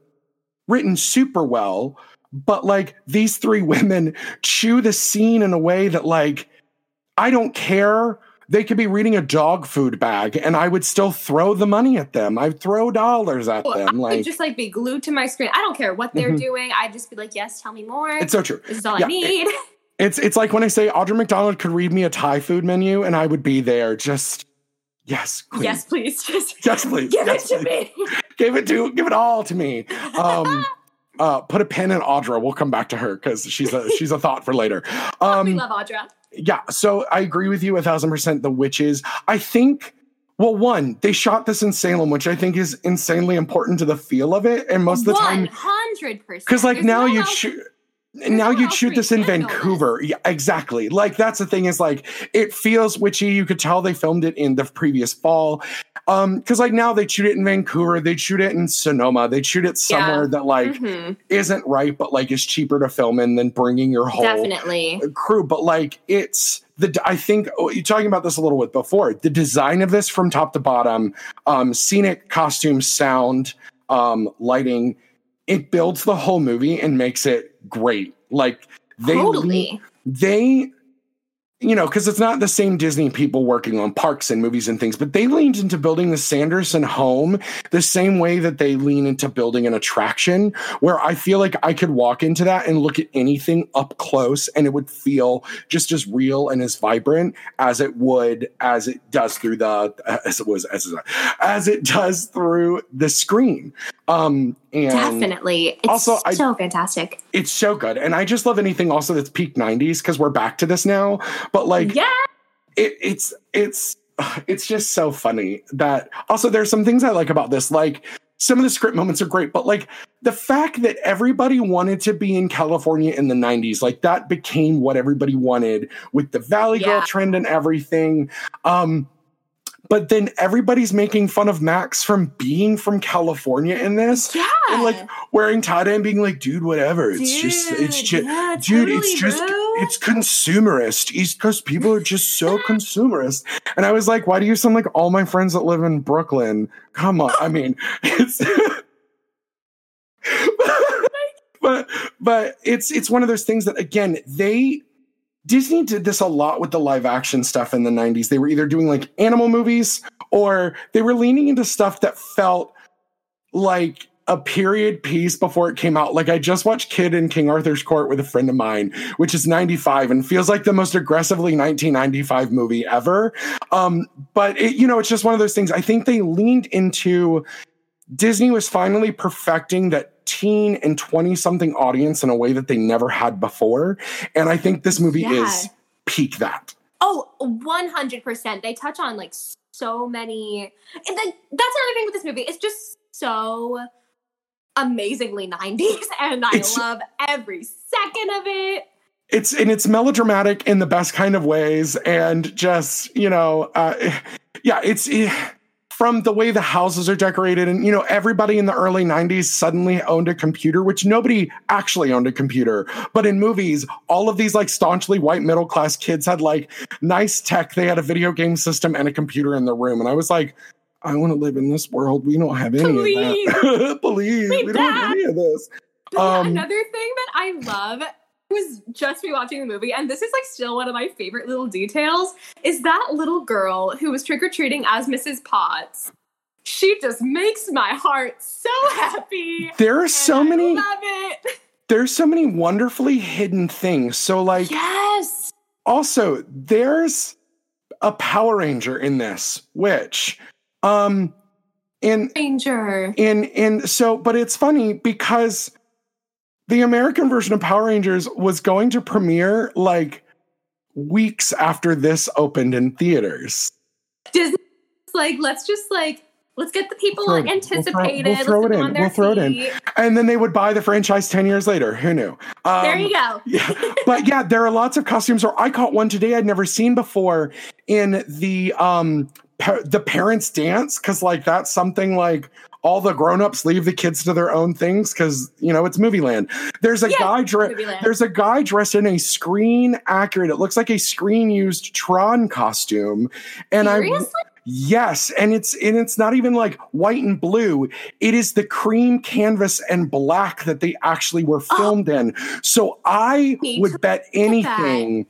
written super well, but like these three women chew the scene in a way that like, I don't care. They could be reading a dog food bag and I would still throw the money at them. I'd throw dollars at them. I would just like be glued to my screen. I don't care what they're doing. I'd just be like, yes, tell me more. It's so true. This is all I need. It's like when I say Audra McDonald could read me a Thai food menu and I would be there just, yes, queen. Yes, please. Yes, please. Give yes, it please. To me. Give it all to me. Put a pin in Audra. We'll come back to her because she's a thought for later. We love Audra. Yeah, so I agree with you 1,000%. The witches. I think, well, one, they shot this in Salem, which I think is insanely important to the feel of it. And most of the time, 100%. Because like now you'd shoot this in Vancouver. Yeah, exactly. Like that's the thing is like it feels witchy. You could tell they filmed it in the previous fall. Because like now they shoot it in Vancouver, they shoot it in Sonoma, they shoot it somewhere that like isn't right, but like is cheaper to film in than bringing your whole crew. But like it's I think you're talking about this a little bit before. The design of this from top to bottom, scenic, costume, sound, lighting, it builds the whole movie and makes it great. Like they you know, because it's not the same Disney people working on parks and movies and things, but they leaned into building the Sanderson home the same way that they lean into building an attraction, where I feel like I could walk into that and look at anything up close and it would feel just as real and as vibrant as it would, as it does through the, as it was, as it does through the screen. And definitely. It's also, so fantastic. It's so good. And I just love anything also that's peak 90s because we're back to this now. But like, it's just so funny that also there's some things I like about this. Like some of the script moments are great, but like the fact that everybody wanted to be in California in the 90s, like that became what everybody wanted with the Valley Girl trend and everything. But then everybody's making fun of Max from being from California in this. Yeah. And like wearing Tada and being like, dude, whatever. It's consumerist. East Coast people are just so consumerist. And I was like, why do you sound like all my friends that live in Brooklyn? Come on. I mean, it's but it's one of those things that again, Disney did this a lot with the live action stuff in the 90s. They were either doing like animal movies or they were leaning into stuff that felt like a period piece before it came out. Like I just watched Kid in King Arthur's Court with a friend of mine, which is 95 and feels like the most aggressively 1995 movie ever. But it, you know, it's just one of those things. I think they leaned into Disney was finally perfecting that teen and 20 something audience in a way that they never had before. And I think this movie is peak that. Oh, 100%. They touch on like so many. And like, that's another thing with this movie. It's just so amazingly 90s. And I love every second of it. It's melodramatic in the best kind of ways. And just, you know, from the way the houses are decorated and, you know, everybody in the early 90s suddenly owned a computer, which nobody actually owned a computer. But in movies, all of these like staunchly white middle-class kids had like nice tech. They had a video game system and a computer in the room. And I was like, I want to live in this world. We don't have any of that. Please. We don't have any of this. Another thing that I love was just rewatching the movie, and this is like still one of my favorite little details, is that little girl who was trick-or-treating as Mrs. Potts. She just makes my heart so happy. There are so many. I love it. There's so many wonderfully hidden things. So, like, yes. Also, there's a Power Ranger in this, which, but it's funny because the American version of Power Rangers was going to premiere like weeks after this opened in theaters. Disney, like, let's get the people anticipated. We'll throw it in. And then they would buy the franchise 10 years later. Who knew? There you go. Yeah. But yeah, there are lots of costumes. Or I caught one today I'd never seen before in the parents' dance. Cause like, that's something like all the grownups leave the kids to their own things. Cause you know, it's movie land. There's a guy dressed in a screen accurate. It looks like a screen used Tron costume. And seriously? Yes, and it's not even like white and blue. It is the cream canvas and black that they actually were filmed in. So I would bet anything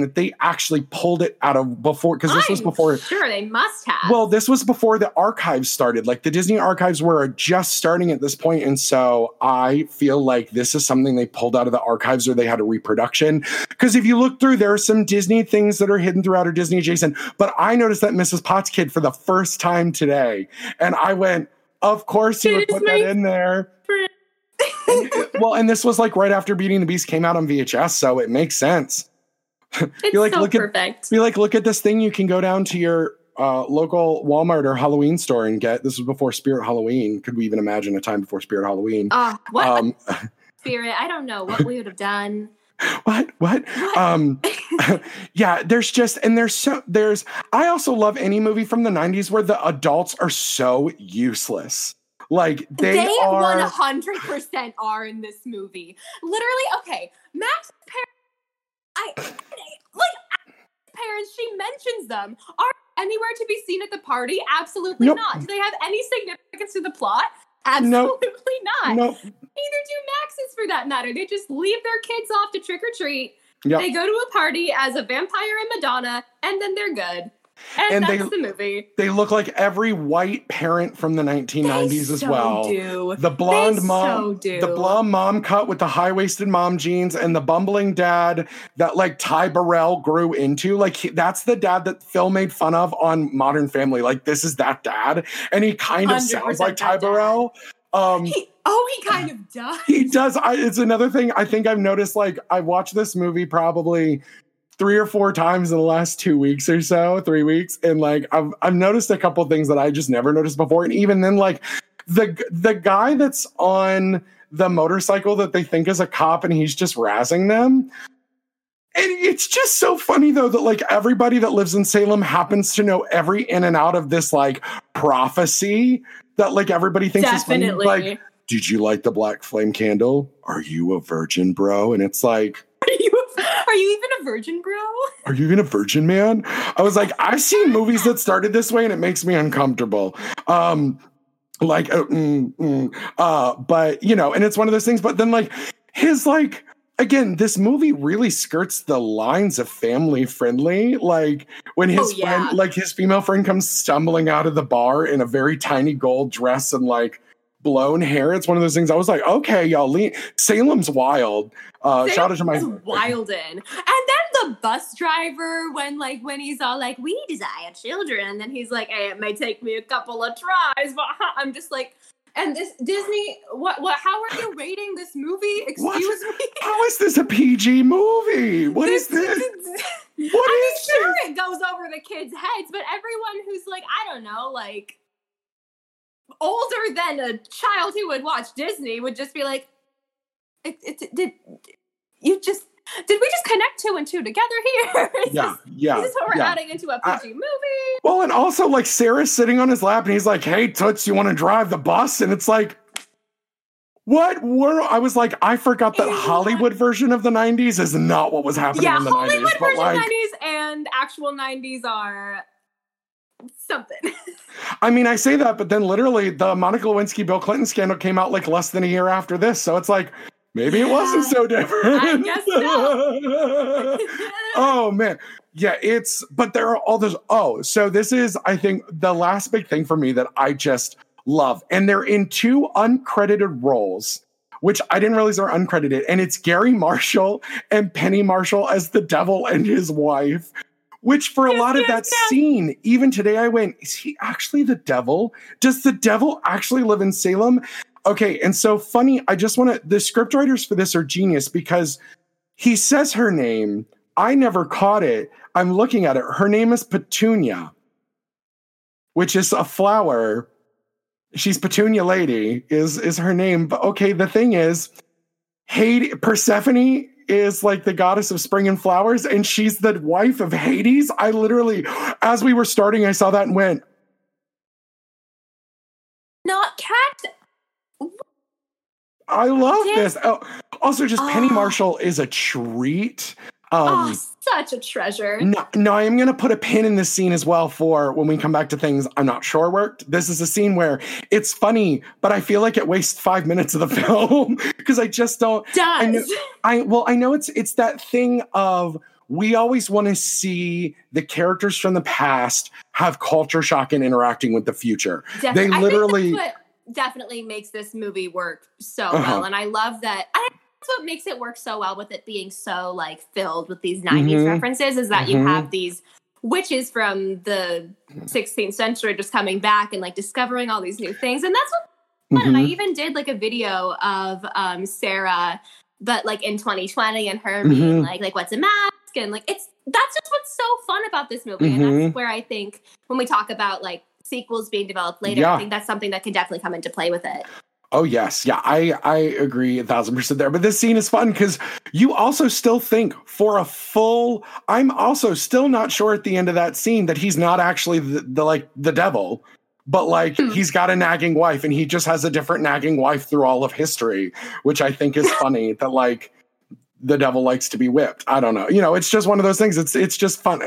that they actually pulled it out of before, because this was before. Sure, they must have. Well, this was before the archives started. Like the Disney archives were just starting at this point, and so I feel like this is something they pulled out of the archives, or they had a reproduction. Because if you look through, there are some Disney things that are hidden throughout, or Disney adjacent. But I noticed that Mrs. Potts Kid for the first time today, and I went, "Of course you would put that in there." And this was like right after Beauty and the Beast came out on VHS, so it makes sense. It's like, so perfect. You're like, look at this thing. You can go down to your local Walmart or Halloween store and get. This was before Spirit Halloween. Could we even imagine a time before Spirit Halloween? Spirit? I don't know what we would have done. What? Yeah, there's I also love any movie from the 90s where the adults are so useless. Like they are 100% are in this movie. Literally, okay. Max's parents, she mentions them, are anywhere to be seen at the party? Absolutely not. Do they have any significance to the plot? Absolutely not. Nope. Neither do Max's, for that matter. They just leave their kids off to trick or treat. Yep. They go to a party as a vampire and Madonna, and then they're good. And that's the movie. They look like every white parent from the 1990s as well. Do. The blonde mom, the blonde mom cut with the high-waisted mom jeans, and the bumbling dad that like Ty Burrell grew into. Like that's the dad that Phil made fun of on Modern Family. Like this is that dad, and he kind of sounds like Ty Burrell. He kind of does. He does. It's another thing I think I've noticed. Like I watched this movie probably 3 or 4 times in the last 2 weeks or so, 3 weeks. And like, I've noticed a couple things that I just never noticed before. And even then, like the guy that's on the motorcycle that they think is a cop and he's just razzing them. And it's just so funny though, that like everybody that lives in Salem happens to know every in and out of this like prophecy that like everybody thinks is funny. Like, did you light the black flame candle? Are you a virgin, bro? And it's like, are you even a virgin, bro? Are you even a virgin, man? I was like, I've seen movies that started this way and it makes me uncomfortable. But you know, and it's one of those things, but then like his, like, again, this movie really skirts the lines of family friendly. Like when his friend, like his female friend comes stumbling out of the bar in a very tiny gold dress and like blown hair. It's one of those things I was like, okay, y'all, Salem's wild. Shout out to my Wilden. And then the bus driver, when he's all like, we desire children, and then he's like, hey, it may take me a couple of tries, but I'm just like, and this Disney, what? How are you rating this movie? Excuse me. How is this a PG movie? What is this? I'm sure it goes over the kids' heads, but everyone who's like, I don't know, like, older than a child who would watch Disney would just be like, did we just connect 2 and 2 together here? Is this what we're adding into a PG movie? Well, and also like Sarah's sitting on his lap and he's like, hey, Toots, you want to drive the bus? And it's like, what were I was like, I forgot that Hollywood version of the 90s is not what was happening in the Hollywood 90s. Hollywood version of the 90s and actual 90s are something. I mean, I say that, but then literally the Monica Lewinsky, Bill Clinton scandal came out like less than a year after this. So it's like, maybe it wasn't so different. I guess so. Oh man. Yeah. But there are all those. Oh, so this is, I think, the last big thing for me that I just love. And they're in 2 uncredited roles. which I didn't realize are uncredited. And it's Gary Marshall and Penny Marshall as the devil and his wife, which for a lot of that scene, even today, I went, is he actually the devil? Does the devil actually live in Salem? Okay. And so funny. I just want to, the script writers for this are genius because he says her name. I never caught it. I'm looking at it. Her name is Petunia, which is a flower. She's Petunia Lady is her name. But okay, the thing is, Persephone is like the goddess of spring and flowers, and she's the wife of Hades. I literally, as we were starting, I saw that and went, not cat. I love this. Oh, also, just Penny Marshall is a treat. Such a treasure. No, I am going to put a pin in this scene as well for when we come back to things I'm not sure worked. This is a scene where it's funny, but I feel like it wastes 5 minutes of the film because I just don't. I know it's that thing of we always want to see the characters from the past have culture shock and interacting with the future. Definitely. They literally definitely makes this movie work so well. And I love that. That's what makes it work so well with it being so like filled with these 90s references is that you have these witches from the 16th century just coming back and like discovering all these new things. And that's what fun. And I even did like a video of Sarah, but like in 2020 and her being like, what's a mask? And like, that's just what's so fun about this movie. And that's where I think when we talk about like sequels being developed later, I think that's something that can definitely come into play with it. Oh, yes. Yeah, I agree 1,000% there. But this scene is fun because you also still think for a full... I'm also still not sure at the end of that scene that he's not actually the devil, but like he's got a nagging wife and he just has a different nagging wife through all of history, which I think is funny that like the devil likes to be whipped. I don't know. You know, it's just one of those things. It's just fun.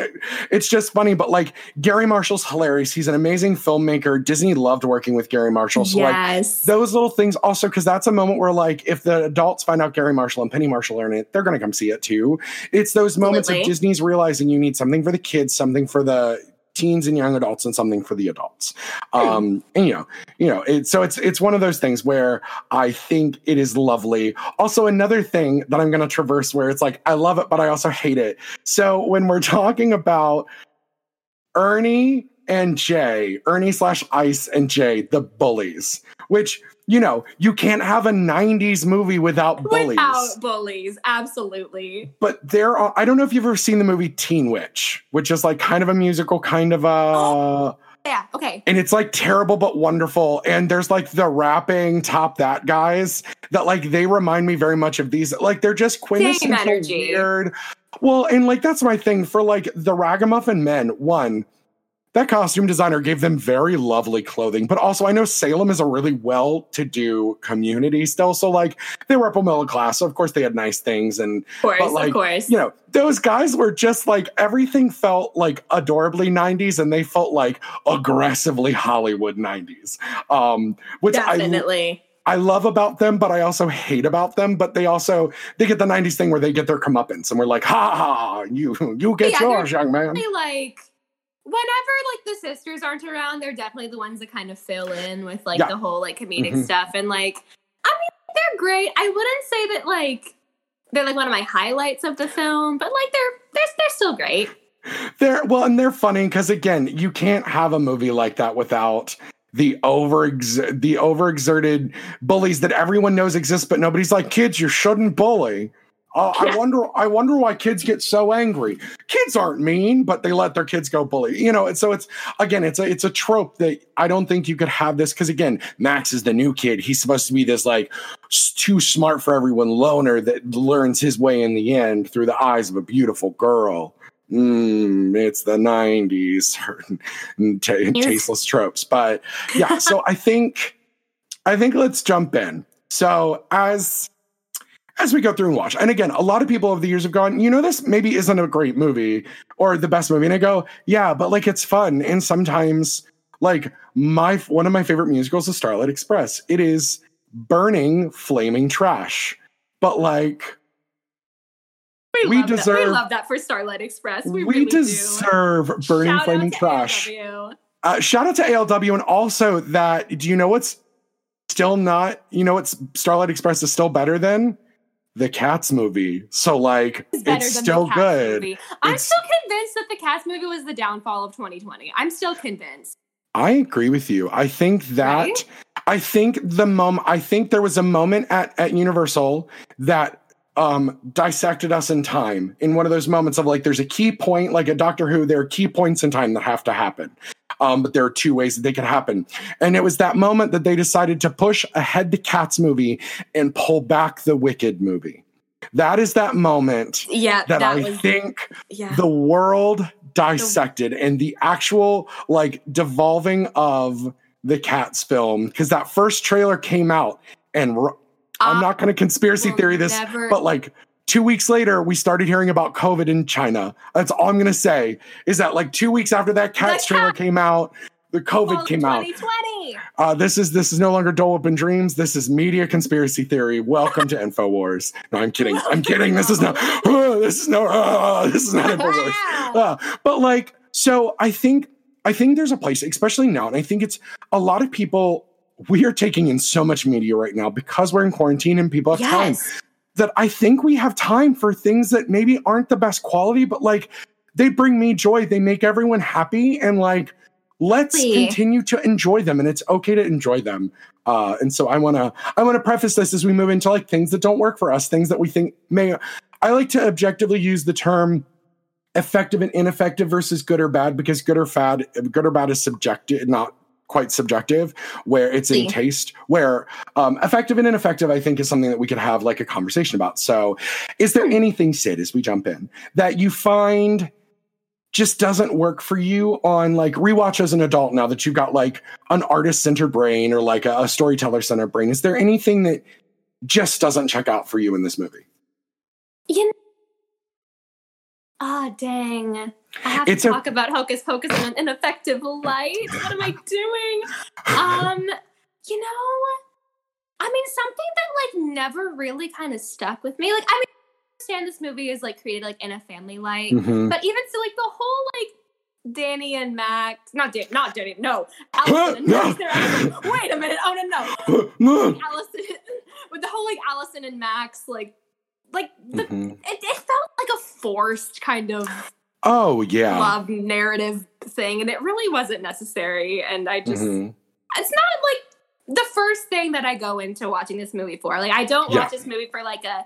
It's just funny. But like Gary Marshall's hilarious. He's an amazing filmmaker. Disney loved working with Gary Marshall. So like those little things also, because that's a moment where like if the adults find out Gary Marshall and Penny Marshall are in it, they're going to come see it too. It's those moments of Disney's realizing you need something for the kids, something for the teens and young adults, and something for the adults. And you know, it's one of those things where I think it is lovely. Also, another thing that I'm going to traverse where it's like, I love it, but I also hate it. So when we're talking about Ernie and Jay, Ernie/Ice and Jay, the bullies, which, you know, you can't have a 90s movie without bullies. Without bullies, absolutely. But there are, I don't know if you've ever seen the movie Teen Witch, which is like kind of a musical, kind of a... yeah, okay. And it's like terrible but wonderful. And there's like the rapping Top That guys that like, they remind me very much of these. Like they're just quintessential weird. Well, and like that's my thing for like the Ragamuffin Men, one... That costume designer gave them very lovely clothing. But also, I know Salem is a really well-to-do community still. So, like, they were upper middle class. So, of course, they had nice things. And, of course. You know, those guys were just, like, everything felt, like, adorably 90s. And they felt, like, aggressively Hollywood 90s. Which definitely. I love about them, but I also hate about them. But they also, they get the 90s thing where they get their comeuppance. And we're like, ha, ha, you get yours, young man. Like... Whenever, like, the sisters aren't around, they're definitely the ones that kind of fill in with, like, the whole, like, comedic stuff. And, like, I mean, they're great. I wouldn't say that, like, they're, like, one of my highlights of the film. But, like, they're still great. And they're funny because, again, you can't have a movie like that without... the overexerted bullies that everyone knows exist, but nobody's like, kids, you shouldn't bully. I wonder why kids get so angry. Kids aren't mean, but they let their kids go bully. You know, and so it's, again, it's a trope that I don't think you could have this. Because, again, Max is the new kid. He's supposed to be this, like, too smart for everyone loner that learns his way in the end through the eyes of a beautiful girl. It's the 90s. Tasteless tropes. But, yeah, so I think let's jump in. So as we go through and watch. And again, a lot of people over the years have gone, you know, this maybe isn't a great movie or the best movie. And I go, yeah, but like, it's fun. And sometimes like one of my favorite musicals is Starlight Express. It is burning, flaming trash. But like, we love that for Starlight Express. We really deserve do. Burning, shout flaming trash. Shout out to ALW. And also that, do you know what's still not, you know, it's Starlight Express is still better than the Cats movie. So like, it's still good. I'm still convinced that the Cats movie was the downfall of 2020. I'm still convinced. I agree with you. I think that, right? I think there was a moment at Universal that dissected us in time, in one of those moments of like, there's a key point, like a Doctor Who, there are key points in time that have to happen. But there are two ways that they could happen. And it was that moment that they decided to push ahead the Cats movie and pull back the Wicked movie. That is that moment the world dissected, and the actual like devolving of the Cats film. Because that first trailer came out, and I'm not going to conspiracy theory this, but like 2 weeks later, we started hearing about COVID in China. That's all I'm going to say, is that like 2 weeks after that Cats trailer came out, the COVID came out. This is no longer Dollop and Dreams. This is media conspiracy theory. Welcome to Info Wars. No, I'm kidding. I'm kidding. This is not Info Wars. But like, so I think there's a place, especially now, and I think it's a lot of people. We are taking in so much media right now because we're in quarantine and people have time. That I think we have time for things that maybe aren't the best quality, but like they bring me joy. They make everyone happy, and like, let's continue to enjoy them, and it's okay to enjoy them. And so I want to preface this as we move into like things that don't work for us, things that we think may. I like to objectively use the term effective and ineffective versus good or bad, because good or bad is subjective, not quite subjective, where it's in taste, where effective and ineffective, I think, is something that we could have like a conversation about. So is there anything, Sid, as we jump in, that you find just doesn't work for you on like rewatch as an adult, now that you've got like an artist-centered brain or like a storyteller-centered brain? Is there anything that just doesn't check out for you in this movie? Dang. I have to talk about Hocus Pocus in an ineffective light. What am I doing? You know, I mean, something that like never really kind of stuck with me. Like, I mean, I understand this movie is like created like in a family light, but even so, like the whole like Danny and Max, not Danny, no, Allison and Max. They're actually, wait a minute, oh no, like, Allison with the whole like Allison and Max, like the, it felt like a forced kind of. Oh, yeah. Love narrative thing. And it really wasn't necessary. And I just, it's not like the first thing that I go into watching this movie for. Like, I don't watch this movie for like a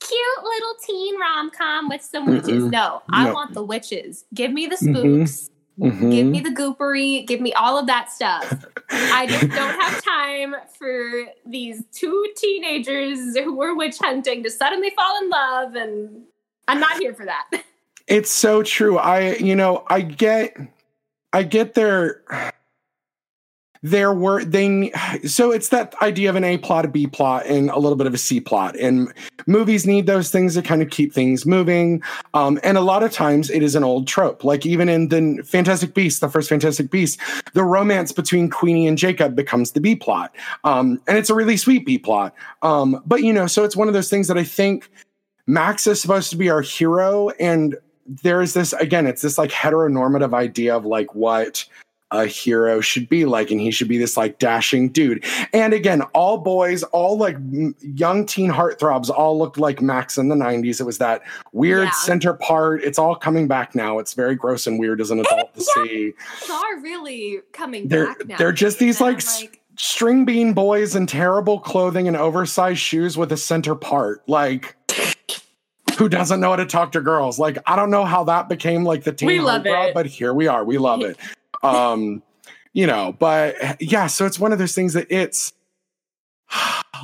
cute little teen rom-com with some witches. No, I want the witches. Give me the spooks. Give me the goopery. Give me all of that stuff. I just don't have time for these two teenagers who were witch hunting to suddenly fall in love. And I'm not here for that. It's so true. I get so it's that idea of an A plot, a B plot, and a little bit of a C plot. And movies need those things to kind of keep things moving. And a lot of times it is an old trope. Like even in the Fantastic Beasts, the first Fantastic Beasts, the romance between Queenie and Jacob becomes the B plot. And it's a really sweet B plot. But you know, so it's one of those things that I think Max is supposed to be our hero, and there is this, again, it's this like heteronormative idea of like what a hero should be like, and he should be this like dashing dude. And again, all boys, all like young teen heartthrobs all looked like Max in the 90s. It was that weird center part. It's all coming back now. It's very gross and weird as an adult to see. They are really coming back now. They're just these like string bean boys in terrible clothing and oversized shoes with a center part. Like, who doesn't know how to talk to girls? Like, I don't know how that became like the teen heartthrob, but here we are. We love it. You know, but yeah, so it's one of those things that it's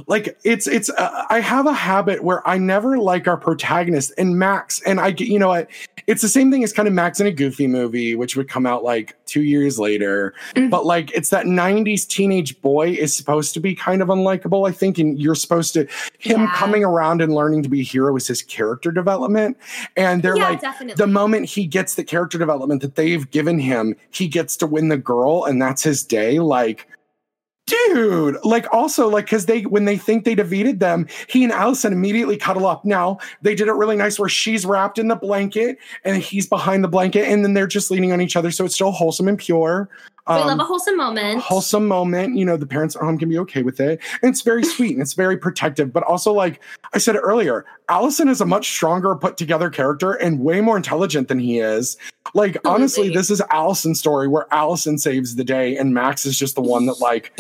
like, I have a habit where I never like our protagonist and Max. And I, you know what? It's the same thing as kind of Max in a Goofy Movie, which would come out like 2 years later. But like, it's that 90s teenage boy is supposed to be kind of unlikable, I think. And you're supposed to, him coming around and learning to be a hero is his character development. And they're like, definitely. The moment he gets the character development that they've given him, he gets to win the girl, and that's his day. Like, dude, like also like, because when they think they defeated them, he and Allison immediately cuddle up. Now they did it really nice where she's wrapped in the blanket and he's behind the blanket, and then they're just leaning on each other. So it's still wholesome and pure. We love a wholesome moment. You know, the parents at home can be okay with it. And it's very sweet and it's very protective. But also, like I said earlier, Allison is a much stronger, put together character and way more intelligent than he is. Like, absolutely. Honestly, this is Allison's story where Allison saves the day and Max is just the one that, like,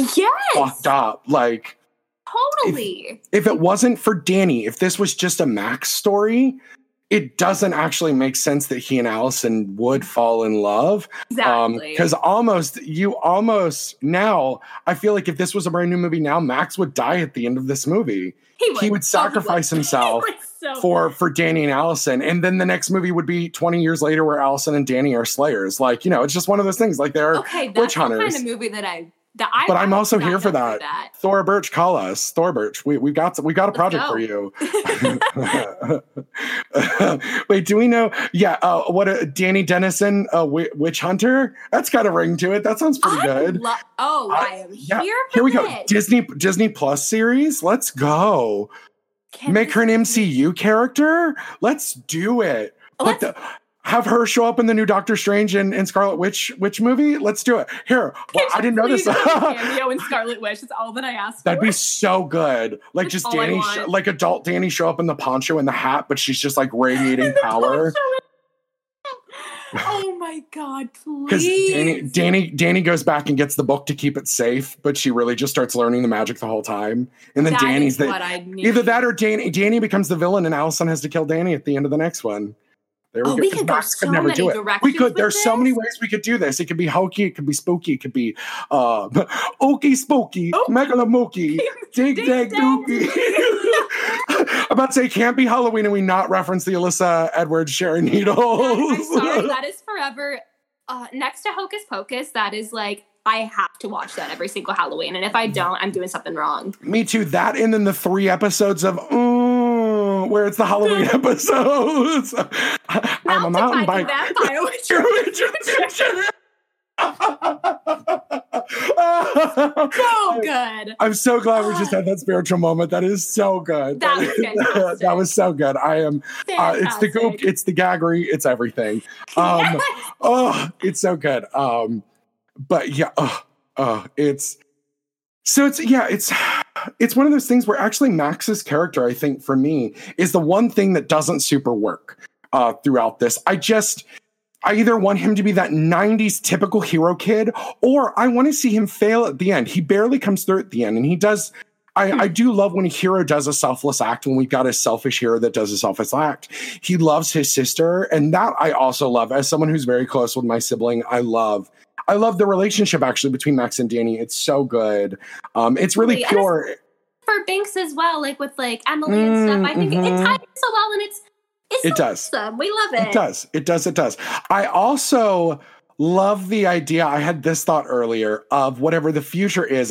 fucked up. Like, totally. If it wasn't for Danny, if this was just a Max story, it doesn't actually make sense that he and Allison would fall in love. Exactly. Because now, I feel like if this was a brand new movie now, Max would die at the end of this movie. He would sacrifice himself for Danny and Allison. And then the next movie would be 20 years later where Allison and Danny are slayers. Like, you know, it's just one of those things. Like, they're witch hunters. That's the kind of movie that I'm also here for that. Thora Birch, call us. Thora Birch, we've got a project for you. Wait, do we know? Yeah, Danny Dennison, witch hunter? That's got a ring to it. That sounds pretty good. I am here for that. Here we go. Disney Plus series. Let's go. Make her an MCU character. Let's do it. Have her show up in the new Doctor Strange and Scarlet Witch movie. Let's do it. Here, well, I didn't know this. Cameo in Scarlet Witch. That's all that I asked. That'd be so good. Like, that's just Danny, like adult Danny, show up in the poncho and the hat, but she's just like radiating power. Oh my God! Please. Because Danny goes back and gets the book to keep it safe, but she really just starts learning the magic the whole time. And then that Danny's either that or Danny becomes the villain, and Allison has to kill Danny at the end of the next one. We could go so many directions. There's so many ways we could do this. It could be hokey, it could be spooky, it could be okey spooky, megalomokey, dig dag dookie. I'm about to say, can't be Halloween and we not reference the Alyssa Edwards Sharon Needles. I'm sorry, that is forever. Next to Hocus Pocus, that is like, I have to watch that every single Halloween. And if I don't, I'm doing something wrong. Me too. That and then the 3 episodes of where it's the Halloween episodes. I'm a mountain bike vampire. So good. I'm so glad we just had that spiritual moment. That is so good. That was so good. I am. It's the goop. It's the gaggery. It's everything. It's so good. But yeah. It's one of those things where actually Max's character, I think, for me, is the one thing that doesn't super work throughout this. I either want him to be that 90s typical hero kid, or I want to see him fail at the end. He barely comes through at the end, and he does. I do love when a hero does a selfless act, when we've got a selfish hero that does a selfless act. He loves his sister, and that I also love. As someone who's very close with my sibling, I love the relationship, actually, between Max and Danny. It's so good. It's really pure. It's for Banks as well, like with like Emily and stuff. I think it ties so well, and it does. Awesome. We love it. It does. I also love the idea. I had this thought earlier of whatever the future is.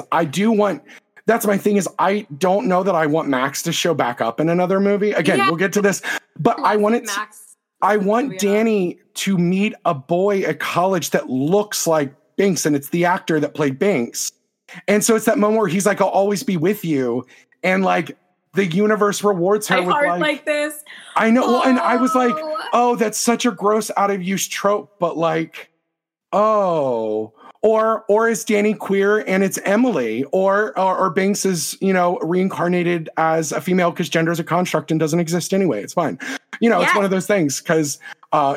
That's my thing is I don't know that I want Max to show back up in another movie. Again, we'll get to this, but I want Danny to meet a boy at college that looks like Banks, and it's the actor that played Banks. And so it's that moment where he's like, I'll always be with you. And like the universe rewards her with like this. I know. Well, and I was like, oh, that's such a gross out of use trope, but like, oh. Or is Danny queer and it's Emily, or Banks is, you know, reincarnated as a female because gender is a construct and doesn't exist anyway. It's fine. You know, It's one of those things because,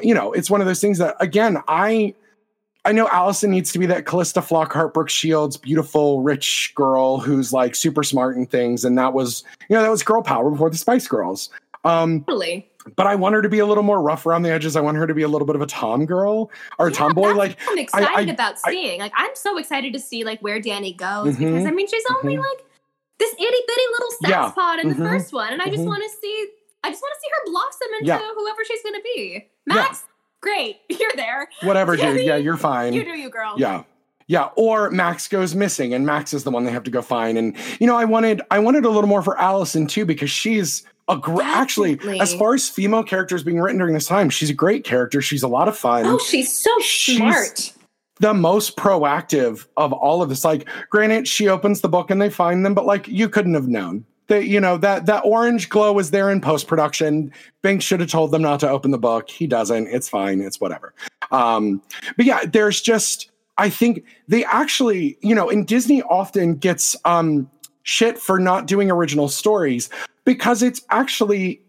you know, it's one of those things that, again, I know Allison needs to be that Callista Flockhart, Brooke Shields, beautiful, rich girl who's like super smart and things. And that was, you know, girl power before the Spice Girls. Totally. But I want her to be a little more rough around the edges. I want her to be a little bit of a tomgirl or a tomboy. Like, I'm excited about seeing. Like, I'm so excited to see like where Danny goes because I mean she's only like this itty bitty little sex pod in the first one, and I just want to see. I just want to see her blossom into whoever she's going to be. Max, great, you're there. Whatever, dude. Yeah, you're fine. You do you, girl. Yeah. Yeah, or Max goes missing, and Max is the one they have to go find. And you know, I wanted a little more for Allison too, because she's actually, as far as female characters being written during this time, she's a great character. She's a lot of fun. Oh, she's so smart. She's the most proactive of all of this. Like, granted, she opens the book and they find them, but like, you couldn't have known. You know, that orange glow was there in post-production. Banks should have told them not to open the book. He doesn't. It's fine. It's whatever. But yeah, there's just I think they actually, you know, and Disney often gets shit for not doing original stories because it's actually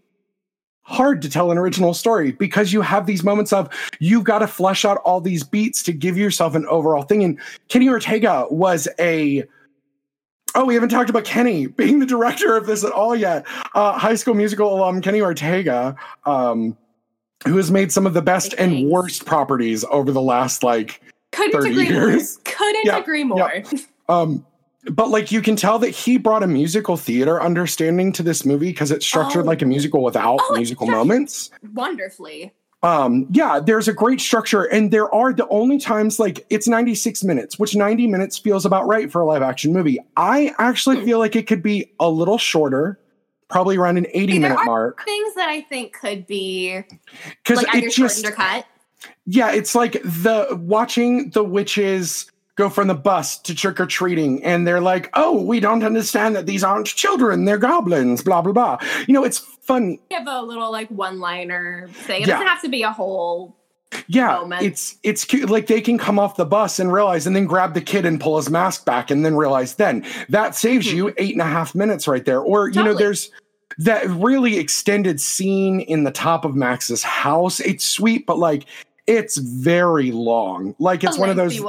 hard to tell an original story because you have these moments of you've got to flesh out all these beats to give yourself an overall thing. And Kenny Ortega was we haven't talked about Kenny being the director of this at all yet. High School Musical alum Kenny Ortega, who has made some of the best and worst properties over the last, like, 30 years. Couldn't agree more. Yeah. But, like, you can tell that he brought a musical theater understanding to this movie because it's structured like a musical without musical moments. Wonderfully. Yeah, there's a great structure, and there are the only times, like, it's 96 minutes, which 90 minutes feels about right for a live-action movie. I actually feel like it could be a little shorter, probably around an 80-minute mark. Things that I think could be, like, either shortened or cut. Yeah, it's like watching the witches go from the bus to trick-or-treating, and they're like, oh, we don't understand that these aren't children, they're goblins, blah, blah, blah. You know, it's fun. You have a little, like, one-liner thing. It doesn't have to be a whole moment. It's cute. Like, they can come off the bus and realize, and then grab the kid and pull his mask back, and then realize then. That saves you 8.5 minutes right there. Or, you know, there's that really extended scene in the top of Max's house. It's sweet, but, like, it's very long. Like, it's one of those...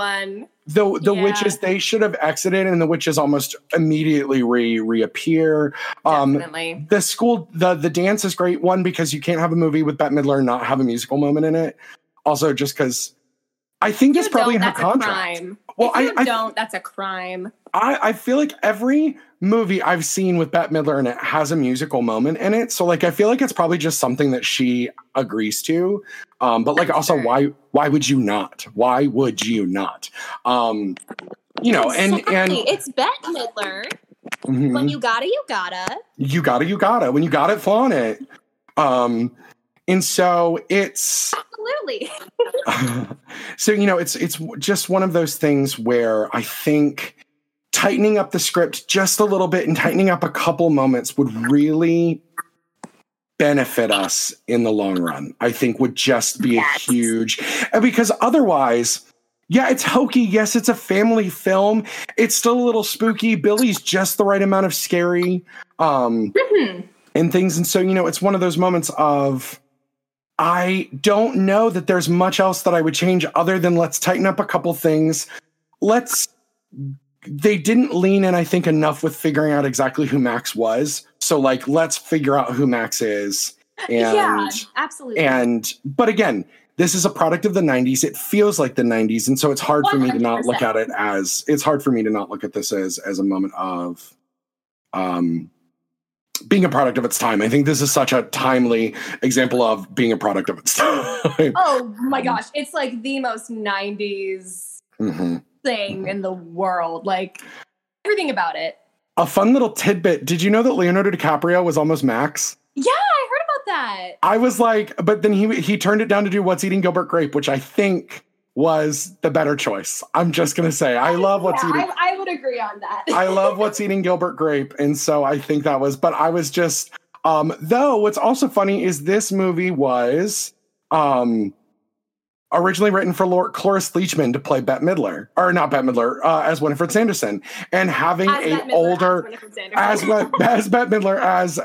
The witches, they should have exited, and the witches almost immediately reappear. Definitely. The school, the dance is great. One, because you can't have a movie with Bette Midler and not have a musical moment in it. Also, just because I think it's probably her contract. Well, that's a crime. I feel like every movie I've seen with Bette Midler in it has a musical moment in it. So, like, I feel like it's probably just something that she agrees to. But, like, also, why would you not? Why would you not? You know, exactly. and it's Bette Midler. Mm-hmm. When you gotta, you gotta. You gotta, you gotta. When you got it, flaunt it. And so it's... Absolutely. So, you know, it's just one of those things where I think tightening up the script just a little bit and tightening up a couple moments would really benefit us in the long run. I think would just be a huge... Because otherwise... Yeah, it's hokey. Yes, it's a family film. It's still a little spooky. Billy's just the right amount of scary and things. And so, you know, it's one of those moments of... I don't know that there's much else that I would change other than let's tighten up a couple things. They didn't lean in, I think, enough with figuring out exactly who Max was. So, like, let's figure out who Max is. And, yeah, absolutely. But again, this is a product of the 90s. It feels like the 90s. And so it's hard for me to not look at it as, it's hard for me to not look at this as a moment of, being a product of its time. I think this is such a timely example of being a product of its time. Oh my gosh. It's like the most 90s thing in the world. Like everything about it. A fun little tidbit. Did you know that Leonardo DiCaprio was almost Max? Yeah, I heard about that. I was like, but then he turned it down to do What's Eating Gilbert Grape, which I think was the better choice. I'm just going to say, I love What's Eating. I would agree on that. I love What's Eating Gilbert Grape. And so I think that was, but I was just, though what's also funny is this movie was originally written for Cloris Leachman to play Bette Midler, or not Bette Midler, as Winifred Sanderson, and having as Bette Midler as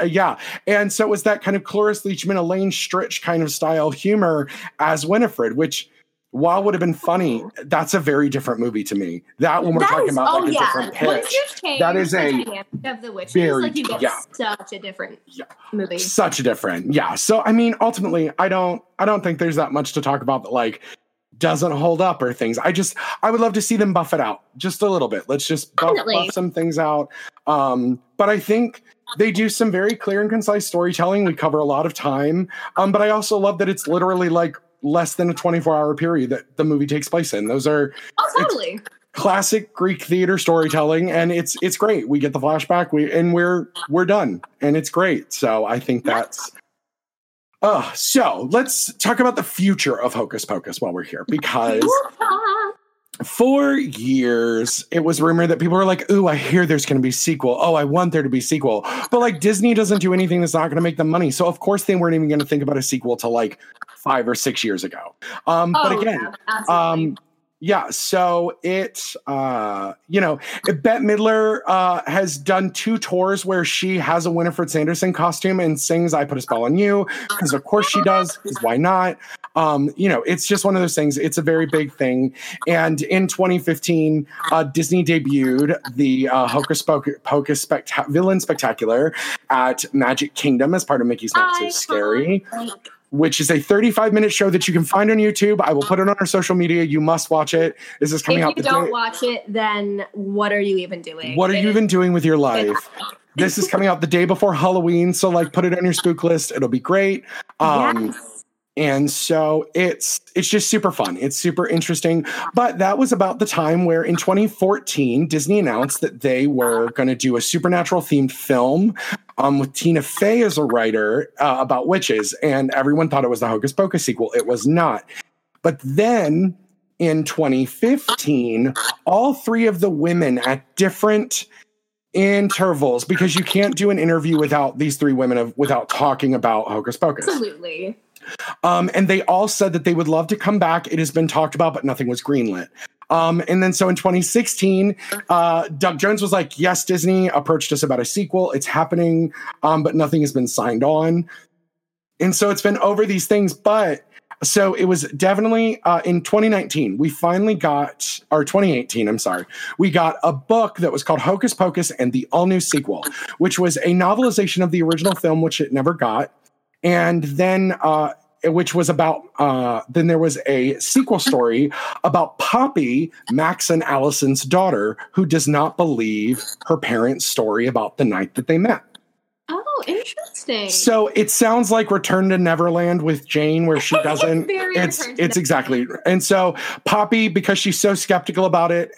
and so it was that kind of Cloris Leachman, Elaine Stritch kind of style humor as Winifred, which, while would have been funny, that's a very different movie to me. That when we're talking about like a different pitch, that is a of the witches, very like you get such a different movie, such a different So I mean, ultimately, I don't think there's that much to talk about that like doesn't hold up or things. I would love to see them buff it out just a little bit. Let's just buff some things out. But I think they do some very clear and concise storytelling. We cover a lot of time, but I also love that it's literally like less than a 24-hour period that the movie takes place in. Those are classic Greek theater storytelling, and it's great. We get the flashback, we're done, and it's great. So I think that's... So let's talk about the future of Hocus Pocus while we're here, because... For years, it was rumored that people were like, ooh, I hear there's going to be sequel. Oh, I want there to be sequel. But, like, Disney doesn't do anything that's not going to make them money. So, of course, they weren't even going to think about a sequel till, like, 5 or 6 years ago. But, again, Yeah, so it's, you know, Bette Midler has done 2 tours where she has a Winifred Sanderson costume and sings I Put a Spell on You, because of course she does, because why not? You know, it's just one of those things. It's a very big thing. And in 2015, Disney debuted the Hocus Pocus Villain Spectacular at Magic Kingdom as part of Mickey's Not So Scary, which is a 35-minute show that you can find on YouTube. I will put it on our social media. You must watch it. This is coming out. If you don't watch it, then what are you even doing? What are you even doing with your life? This is coming out the day before Halloween, so like put it on your spook list. It'll be great. Yes. And so it's just super fun. It's super interesting. But that was about the time where in 2014, Disney announced that they were going to do a supernatural themed film with Tina Fey as a writer about witches. And everyone thought it was the Hocus Pocus sequel. It was not. But then in 2015, all 3 of the women at different intervals, because you can't do an interview without these 3 women without talking about Hocus Pocus. Absolutely. And they all said that they would love to come back. It has been talked about, but nothing was greenlit. And then so in 2016, Doug Jones was like, yes, Disney approached us about a sequel. It's happening, but nothing has been signed on. And so it's been over these things. But so it was definitely in 2019, we finally got, or 2018, I'm sorry, we got a book that was called Hocus Pocus and the All New Sequel, which was a novelization of the original film, which it never got. And then, which was about, then there was a sequel story about Poppy, Max and Allison's daughter, who does not believe her parents' story about the night that they met. Oh, interesting. So it sounds like Return to Neverland with Jane, where she doesn't. It's exactly. And so Poppy, because she's so skeptical about it,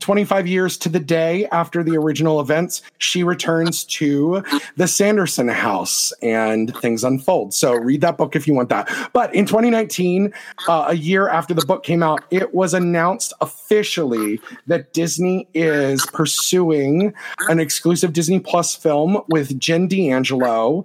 25 years to the day after the original events, she returns to the Sanderson house and things unfold. So read that book if you want that. But in 2019, a year after the book came out, it was announced officially that Disney is pursuing an exclusive Disney Plus film with Jen D'Angelo,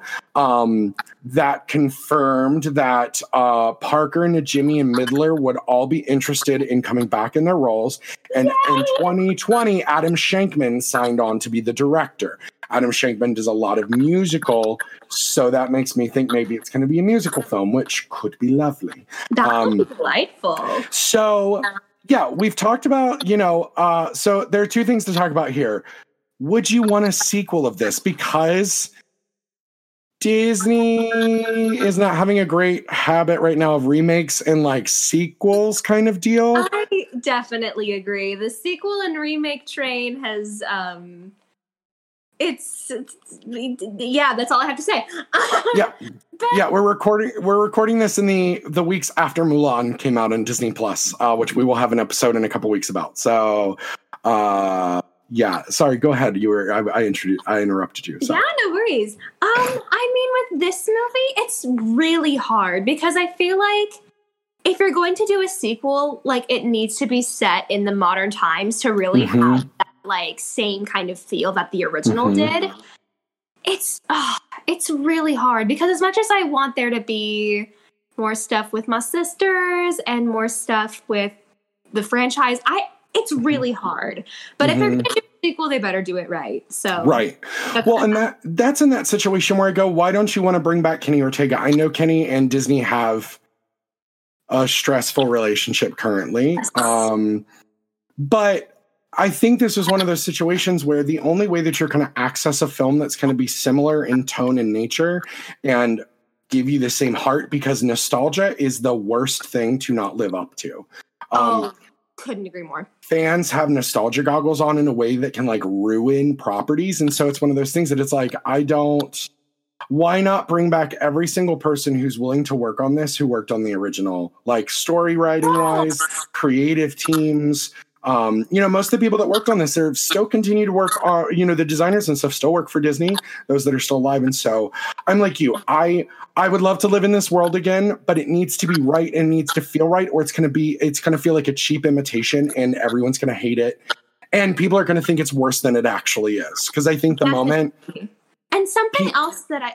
that confirmed that Parker and Najimy and Midler would all be interested in coming back in their roles. And in 2020, Adam Shankman signed on to be the director. Adam Shankman does a lot of musical, so that makes me think maybe it's going to be a musical film, which could be lovely. That would be delightful. So, yeah, we've talked about, you know, so there are 2 things to talk about here. Would you want a sequel of this? Because Disney is not having a great habit right now of remakes and like sequels kind of deal. I definitely agree. The sequel and remake train has, yeah, that's all I have to say. Yeah. Yeah, we're recording this in the weeks after Mulan came out on Disney Plus, which we will have an episode in a couple weeks about. So, yeah, sorry, go ahead. You were I interrupted you. Sorry. Yeah, no worries. I mean, with this movie, it's really hard because I feel like if you're going to do a sequel, like it needs to be set in the modern times to really have that like same kind of feel that the original did. It's really hard because as much as I want there to be more stuff with my sisters and more stuff with the franchise, it's really hard. But if they're going to do a sequel, they better do it right. So right. Well, and that's in that situation where I go, why don't you want to bring back Kenny Ortega? I know Kenny and Disney have a stressful relationship currently. But I think this is one of those situations where the only way that you're going to access a film that's going to be similar in tone and nature and give you the same heart, because nostalgia is the worst thing to not live up to. Couldn't agree more. Fans have nostalgia goggles on in a way that can like ruin properties. And so it's one of those things that it's like, why not bring back every single person who's willing to work on this, who worked on the original, like story writing wise, creative teams. You know, most of the people that worked on this, they're still continue to work on, you know, the designers and stuff still work for Disney, those that are still alive. And so I'm like you, I would love to live in this world again, but it needs to be right and needs to feel right, or it's going to feel like a cheap imitation and everyone's going to hate it. And people are going to think it's worse than it actually is. Because I think the moment. And something else that I,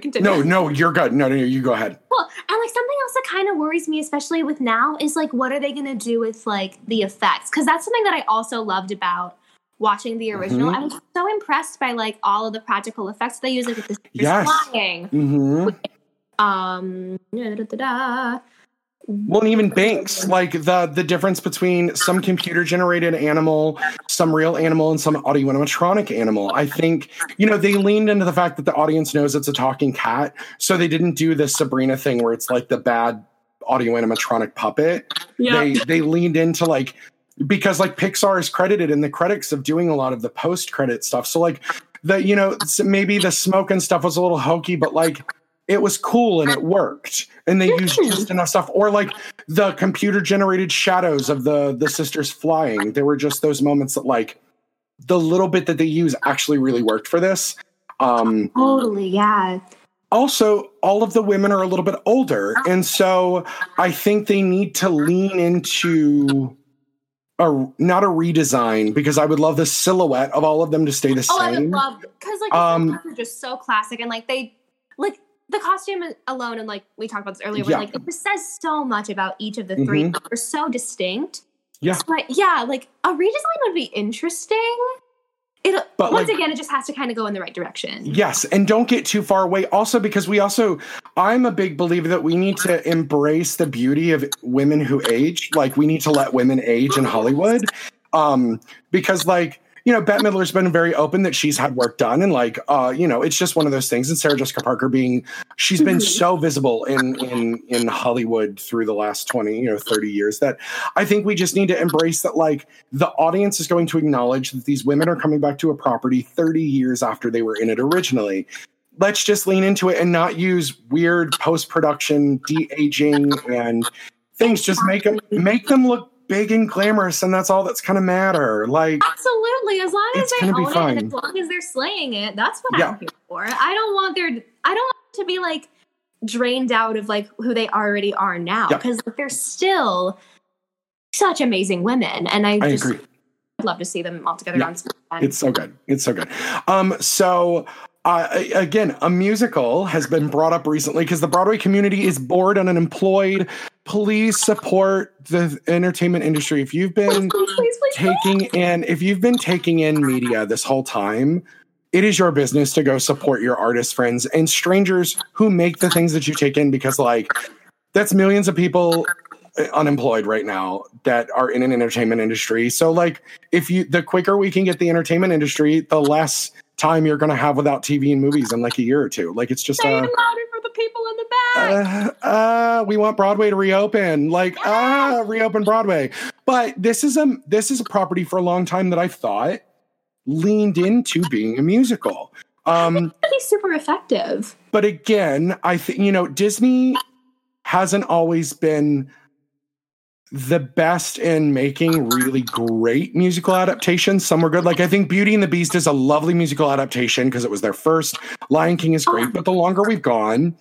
continue. No, you're good. No, you go ahead. Well, and like something also kind of worries me, especially with now, is like, what are they going to do with like the effects? Because that's something that I also loved about watching the original. Mm-hmm. I was so impressed by like all of the practical effects they use, like with the flying. Mm-hmm. With, well, and even Banks, like the difference between some computer-generated animal, some real animal, and some audio animatronic animal. I think, you know, they leaned into the fact that the audience knows it's a talking cat, so they didn't do this Sabrina thing where it's like the bad audio animatronic puppet. Yeah. They leaned into like, because like Pixar is credited in the credits of doing a lot of the post-credit stuff. So like the, you know, maybe the smoke and stuff was a little hokey, but like, it was cool and it worked, and they used just enough stuff. Or like the computer generated shadows of the sisters flying. There were just those moments that like the little bit that they use actually really worked for this. Totally. Yeah. Also, all of the women are a little bit older. And so I think they need to lean into not a redesign, because I would love the silhouette of all of them to stay the same. I would love, because like they're just so classic, and like they like, the costume alone, and like we talked about this earlier, but like it just says so much about each of the three. Mm-hmm. They're so distinct. Yeah. So like, yeah, like a redesign would be interesting. But once again, it just has to kind of go in the right direction. Yes, and don't get too far away. Also, because I'm a big believer that we need to embrace the beauty of women who age. Like we need to let women age in Hollywood, because like, you know, Bette Midler's been very open that she's had work done, and like, you know, it's just one of those things. And Sarah Jessica Parker she's been so visible in Hollywood through the last 20, 30 years, that I think we just need to embrace that. Like the audience is going to acknowledge that these women are coming back to a property 30 years after they were in it originally. Let's just lean into it and not use weird post-production de-aging and things. Just make them look big and glamorous, and that's all that's gonna matter. Like, absolutely, as long as they own it, and as long as they're slaying it, that's what I'm here for. I don't want it to be like drained out of like who they already are now, because they're still such amazing women, and I agree. I'd love to see them all together on screen. It's so good. It's so good. Again, a musical has been brought up recently because the Broadway community is bored and unemployed. Please support the entertainment industry. If you've been taking in media this whole time, it is your business to go support your artist friends and strangers who make the things that you take in, because like that's millions of people unemployed right now that are in an entertainment industry. So like the quicker we can get the entertainment industry, the less time you're going to have without TV and movies in like a year or two. Like it's just louder for the people in the back. We want Broadway to reopen. Like reopen Broadway. But this is a property for a long time that I thought leaned into being a musical. It's really super effective. But again, I think Disney hasn't always been the best in making really great musical adaptations. Some were good. Like I think Beauty and the Beast is a lovely musical adaptation because it was their first. Lion King is great, but the longer we've gone,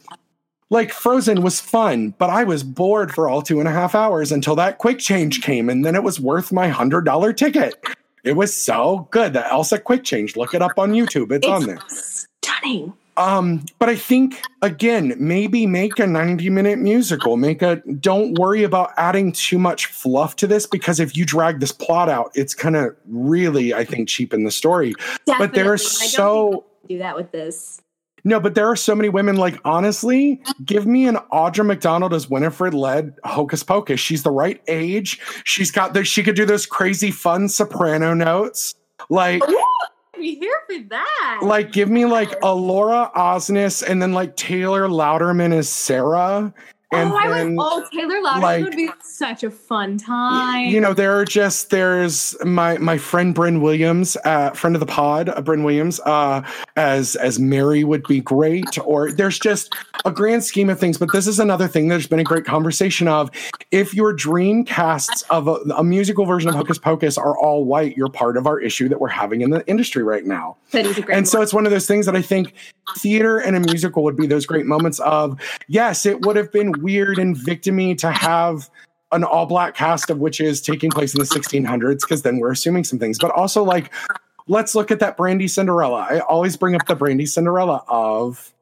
like Frozen was fun, but I was bored for all 2.5 hours until that quick change came, and then it was worth my $100 ticket. It was so good. The Elsa quick change. Look it up on YouTube. It's on there. Stunning. But I think, again, maybe make a 90-minute musical. Don't worry about adding too much fluff to this, because if you drag this plot out, it's kind of really, I think, cheapen the story. Definitely. But there are do that with this. No, but there are so many women. Like, honestly, give me an Audra McDonald as Winifred-led Hocus Pocus. She's the right age. She's got she could do those crazy fun soprano notes. Like. Be here for that. Like, give me like a Laura Osnes, and then like Taylor Louderman as Sarah. And Taylor Louderman would be such a fun time. You know, there's my friend Bryn Williams, friend of the pod, Bryn Williams, as Mary would be great. Or there's just a grand scheme of things. But this is another thing there's been a great conversation of. If your dream casts of a musical version of Hocus Pocus are all white, you're part of our issue that we're having in the industry right now. So it's one of those things that I think theater and a musical would be those great moments of, yes, it would have been weird and victim-y to have an all-black cast of witches taking place in the 1600s, because then we're assuming some things. But also, like, let's look at that Brandy Cinderella. I always bring up the Brandy Cinderella of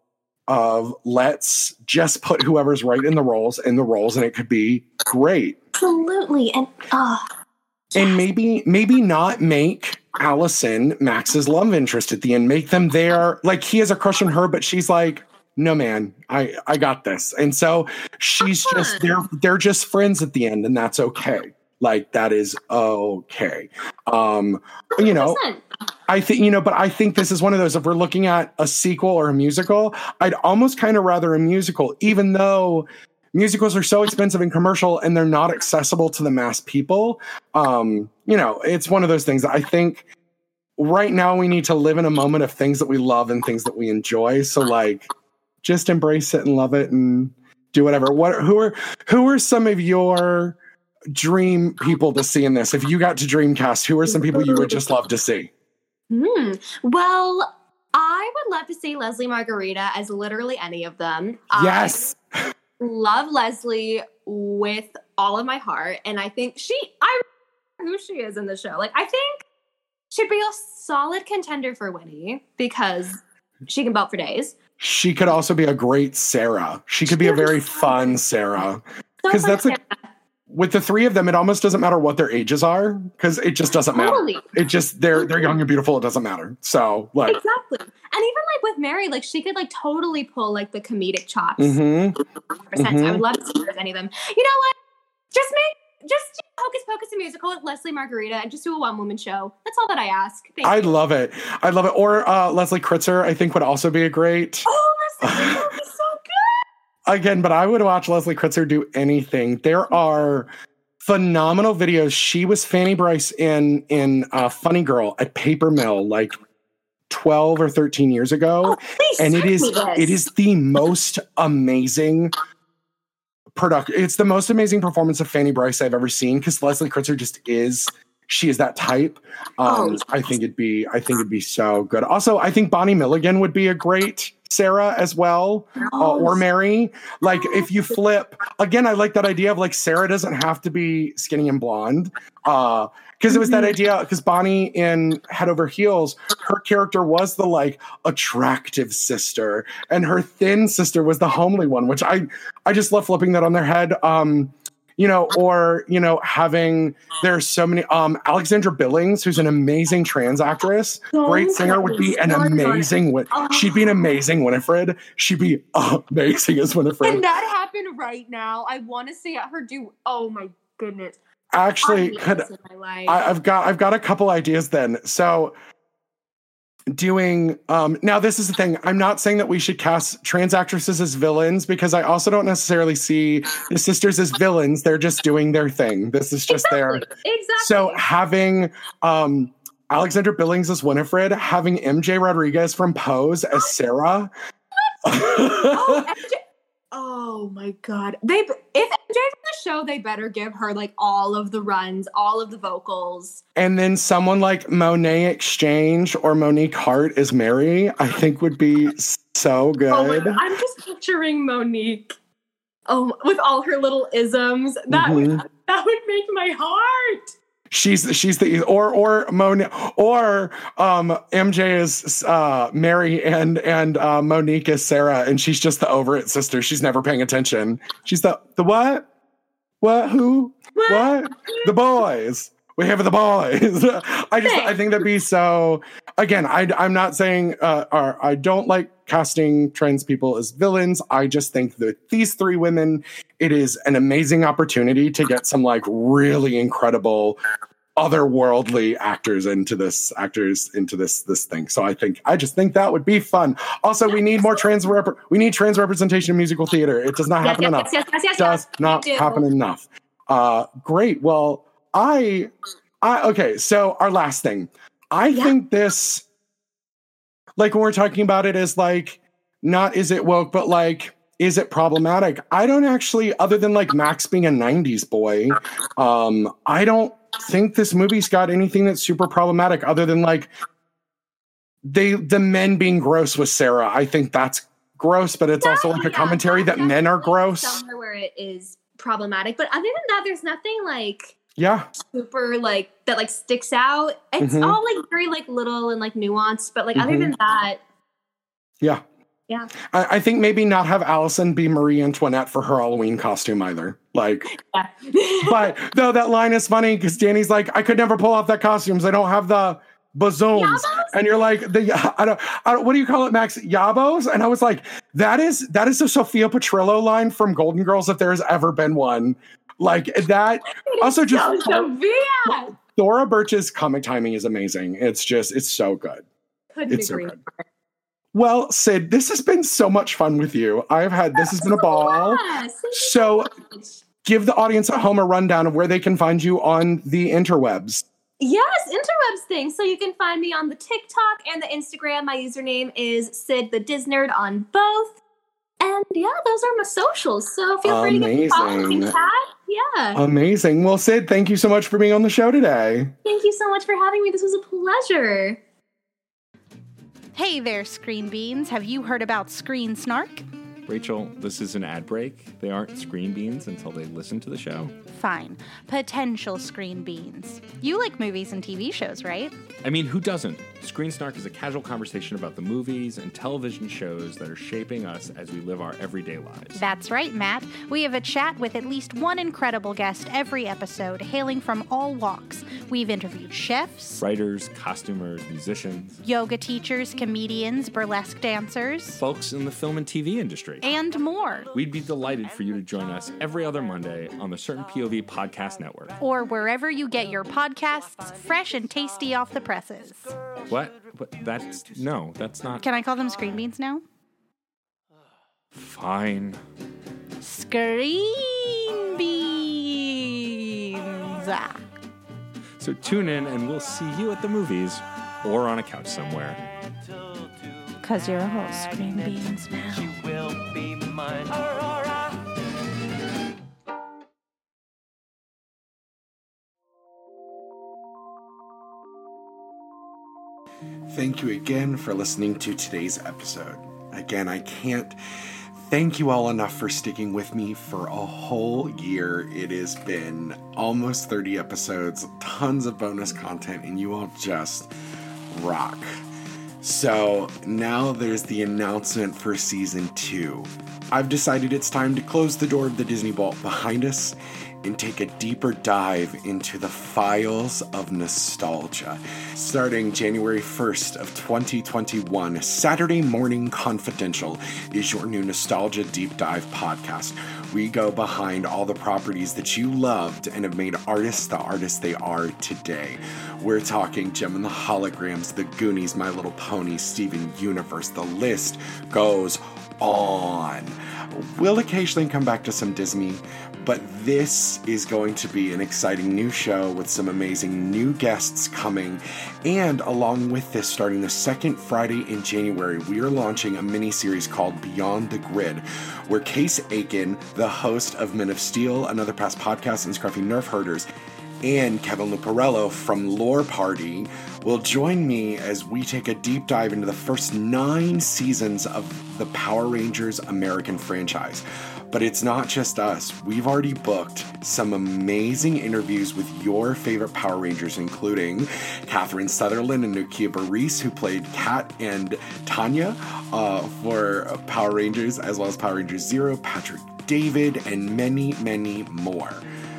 of let's just put whoever's right in the roles, and it could be great. Absolutely. And and maybe not make Allison Max's love interest at the end. Make them there. Like, he has a crush on her, but she's like, no, man, I got this. And so she's just, they're just friends at the end, and that's okay. Like, that is okay. You know, I think, you know, but I think this is one of those, if we're looking at a sequel or a musical, I'd almost kind of rather a musical, even though musicals are so expensive and commercial and they're not accessible to the mass people. You know, it's one of those things that I think right now we need to live in a moment of things that we love and things that we enjoy. So, like, just embrace it and love it and do whatever. Who are some of your dream people to see in this? If you got to Dreamcast, who are some people you would just love to see? Well, I would love to see Leslie Margarita as literally any of them. Yes. I love Leslie with all of my heart. And I think I don't know who she is in the show. Like, I think she'd be a solid contender for Winnie because she can belt for days. She could also be a great Sarah. She could be a very fun Sarah. Because that's like, with the three of them, it almost doesn't matter what their ages are, because it just doesn't matter. Totally. It just, they're young and beautiful. It doesn't matter. So, like, exactly. And even like with Mary, like, she could like totally pull like the comedic chops. Mm-hmm. 100%. Mm-hmm. I would love to see her as any of them. You know what? Just do Hocus Pocus a musical with Leslie Margarita and just do a one-woman show. That's all that I ask. Thank you. Love it. I love it. Or Leslie Kritzer, I think, would also be a great. Oh, Leslie Kritzer would be so good. Again, but I would watch Leslie Kritzer do anything. There are phenomenal videos. She was Fanny Bryce in Funny Girl at Paper Mill, like 12 or 13 years ago. Oh, and it is the most amazing it's the most amazing performance of Fanny Bryce I've ever seen, because Leslie Kritzer just is. She is that type. I think it'd be so good. Also, I think Bonnie Milligan would be a great Sarah as well, or Mary. Like, if you flip again, I like that idea of like Sarah doesn't have to be skinny and blonde. Because it was that idea, because Bonnie in Head Over Heels, her character was the, like, attractive sister, and her thin sister was the homely one, which I just love flipping that on their head. You know, or, you know, having, there's so many, Alexandra Billings, who's an amazing trans actress, great singer, would be an amazing, she'd be an amazing Winifred. She'd be amazing as Winifred. Can that happen right now? I want to see her do, oh my goodness. Actually, I've got a couple ideas then. So doing now, this is the thing. I'm not saying that we should cast trans actresses as villains, because I also don't necessarily see the sisters as villains. They're just doing their thing. This is just exactly. So having Alexandra Billings as Winifred, having MJ Rodriguez from Pose as Sarah. Oh my God. If MJ's on the show, they better give her like all of the runs, all of the vocals. And then someone like Monet Exchange or Monique Hart as Mary, I think would be so good. Oh, I'm just picturing Monique with all her little isms. That would make my heart. She's the or Monique or MJ is Mary and Monique is Sarah, and she's just the over it sister. She's never paying attention. She's the what who what the boys. We have the boys. I think that'd be so. Again, I'm not saying or I don't like casting trans people as villains. I just think that these three women, it is an amazing opportunity to get some like really incredible, otherworldly actors into this this thing. So I just think that would be fun. Also, we need more trans representation in musical theater. It does not happen enough. It does not happen enough. Great. Well. Okay, so our last thing. I think this, like when we're talking about it as like, not is it woke, but like, is it problematic? I don't actually, other than like Max being a 90s boy, I don't think this movie's got anything that's super problematic other than like, the men being gross with Sarah. I think that's gross, but it's also like a commentary that men are gross. Somewhere where it is problematic, but other than that, there's nothing like... Yeah. Super, like, that, like, sticks out. It's all, like, very, like, little and, like, nuanced. But, like, other than that. Yeah. Yeah. I think maybe not have Allison be Marie Antoinette for her Halloween costume either. Like, yeah. But though that line is funny because Danny's like, I could never pull off that costume. I don't have the bazooms. Yabos? And you're like, I don't, what do you call it, Max? Yabos? And I was like, that is the Sofia Petrillo line from Golden Girls if there has ever been one. Like that. Also just Sophia. Thora Birch's comic timing is amazing. It's so good. Couldn't agree more. Well, Sid, this has been so much fun with you. This has been a ball. So give the audience at home a rundown of where they can find you on the interwebs. Yes, interwebs thing. So you can find me on the TikTok and the Instagram. My username is Sid the Disnerd on both. And yeah, those are my socials. So feel free to get involved and chat. Yeah. Amazing. Well, Sid, thank you so much for being on the show today. Thank you so much for having me. This was a pleasure. Hey there, Screen Beans. Have you heard about Screen Snark? Rachel, this is an ad break. They aren't Screen Beans until they listen to the show. Fine. Potential Screen Beans. You like movies and TV shows, right? I mean, who doesn't? Screen Snark is a casual conversation about the movies and television shows that are shaping us as we live our everyday lives. That's right, Matt. We have a chat with at least one incredible guest every episode, hailing from all walks. We've interviewed chefs, writers, costumers, musicians, yoga teachers, comedians, burlesque dancers, folks in the film and TV industry, and more. We'd be delighted for you to join us every other Monday on the Certain POV Podcast Network. Or wherever you get your podcasts, fresh and tasty off the presses. What? But that's not... Can I call them Screen Beans now? Fine. Screen Beans. So tune in and we'll see you at the movies or on a couch somewhere. Because you're a whole Screen Beans now. She will be mine. Aurora. Thank you again for listening to today's episode. Again, I can't thank you all enough for sticking with me for a whole year. It has been almost 30 episodes, tons of bonus content, and you all just rock. So now there's the announcement for season 2. I've decided it's time to close the door of the Disney Vault behind us and take a deeper dive into the files of nostalgia. Starting January 1st of 2021, Saturday Morning Confidential is your new nostalgia deep dive podcast. We go behind all the properties that you loved and have made artists the artists they are today. We're talking Jim and the Holograms, The Goonies, My Little Pony, Steven Universe. The list goes on. We'll occasionally come back to some Disney, but this is going to be an exciting new show with some amazing new guests coming. And along with this, starting the second Friday in January, we are launching a mini-series called Beyond the Grid, where Case Aiken, the host of Men of Steel, Another Past Podcast, and Scruffy Nerf Herders, and Kevin Luparello from Lore Party will join me as we take a deep dive into the first 9 seasons of the Power Rangers American franchise. But it's not just us. We've already booked some amazing interviews with your favorite Power Rangers, including Catherine Sutherland and Nakia Baris, who played Kat and Tanya for Power Rangers, as well as Power Rangers Zero, Patrick David, and many, many more.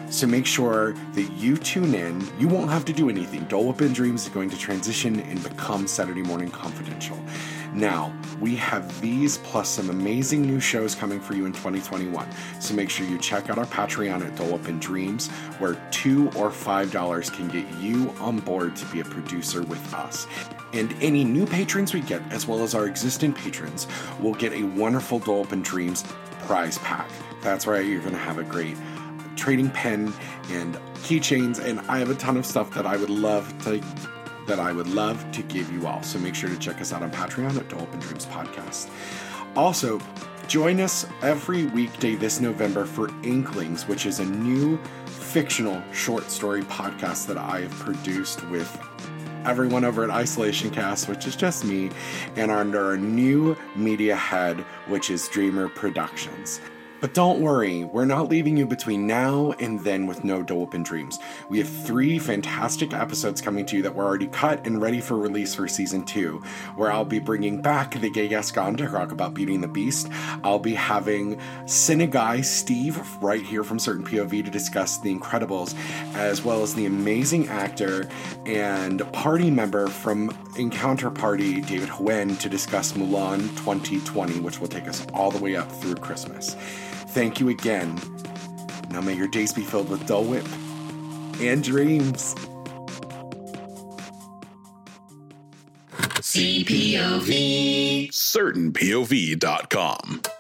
So make sure that you tune in. You won't have to do anything. Dollop and Dreams is going to transition and become Saturday Morning Confidential. Now, we have these plus some amazing new shows coming for you in 2021. So make sure you check out our Patreon at Dollop and Dreams, where $2 or $5 can get you on board to be a producer with us. And any new patrons we get, as well as our existing patrons, will get a wonderful Dollop and Dreams prize pack. That's right, you're going to have a great trading pen and keychains, and I have a ton of stuff that I would love to give you all. So make sure to check us out on Patreon at Dollop and Dreams Podcast. Also, join us every weekday this November for Inklings, which is a new fictional short story podcast that I have produced with everyone over at Isolation Cast, which is just me, and under our new media head, which is Dreamer Productions. But don't worry, we're not leaving you between now and then with no Dollop and Dreams. We have 3 fantastic episodes coming to you that were already cut and ready for release for Season 2, where I'll be bringing back the gay guest on to talk about Beauty and the Beast. I'll be having Cineguy Steve right here from Certain POV to discuss The Incredibles, as well as the amazing actor and party member from Encounter Party, David Huen, to discuss Mulan 2020, which will take us all the way up through Christmas. Thank you again. Now may your days be filled with Dole Whip and dreams. CPOV. CertainPOV.com.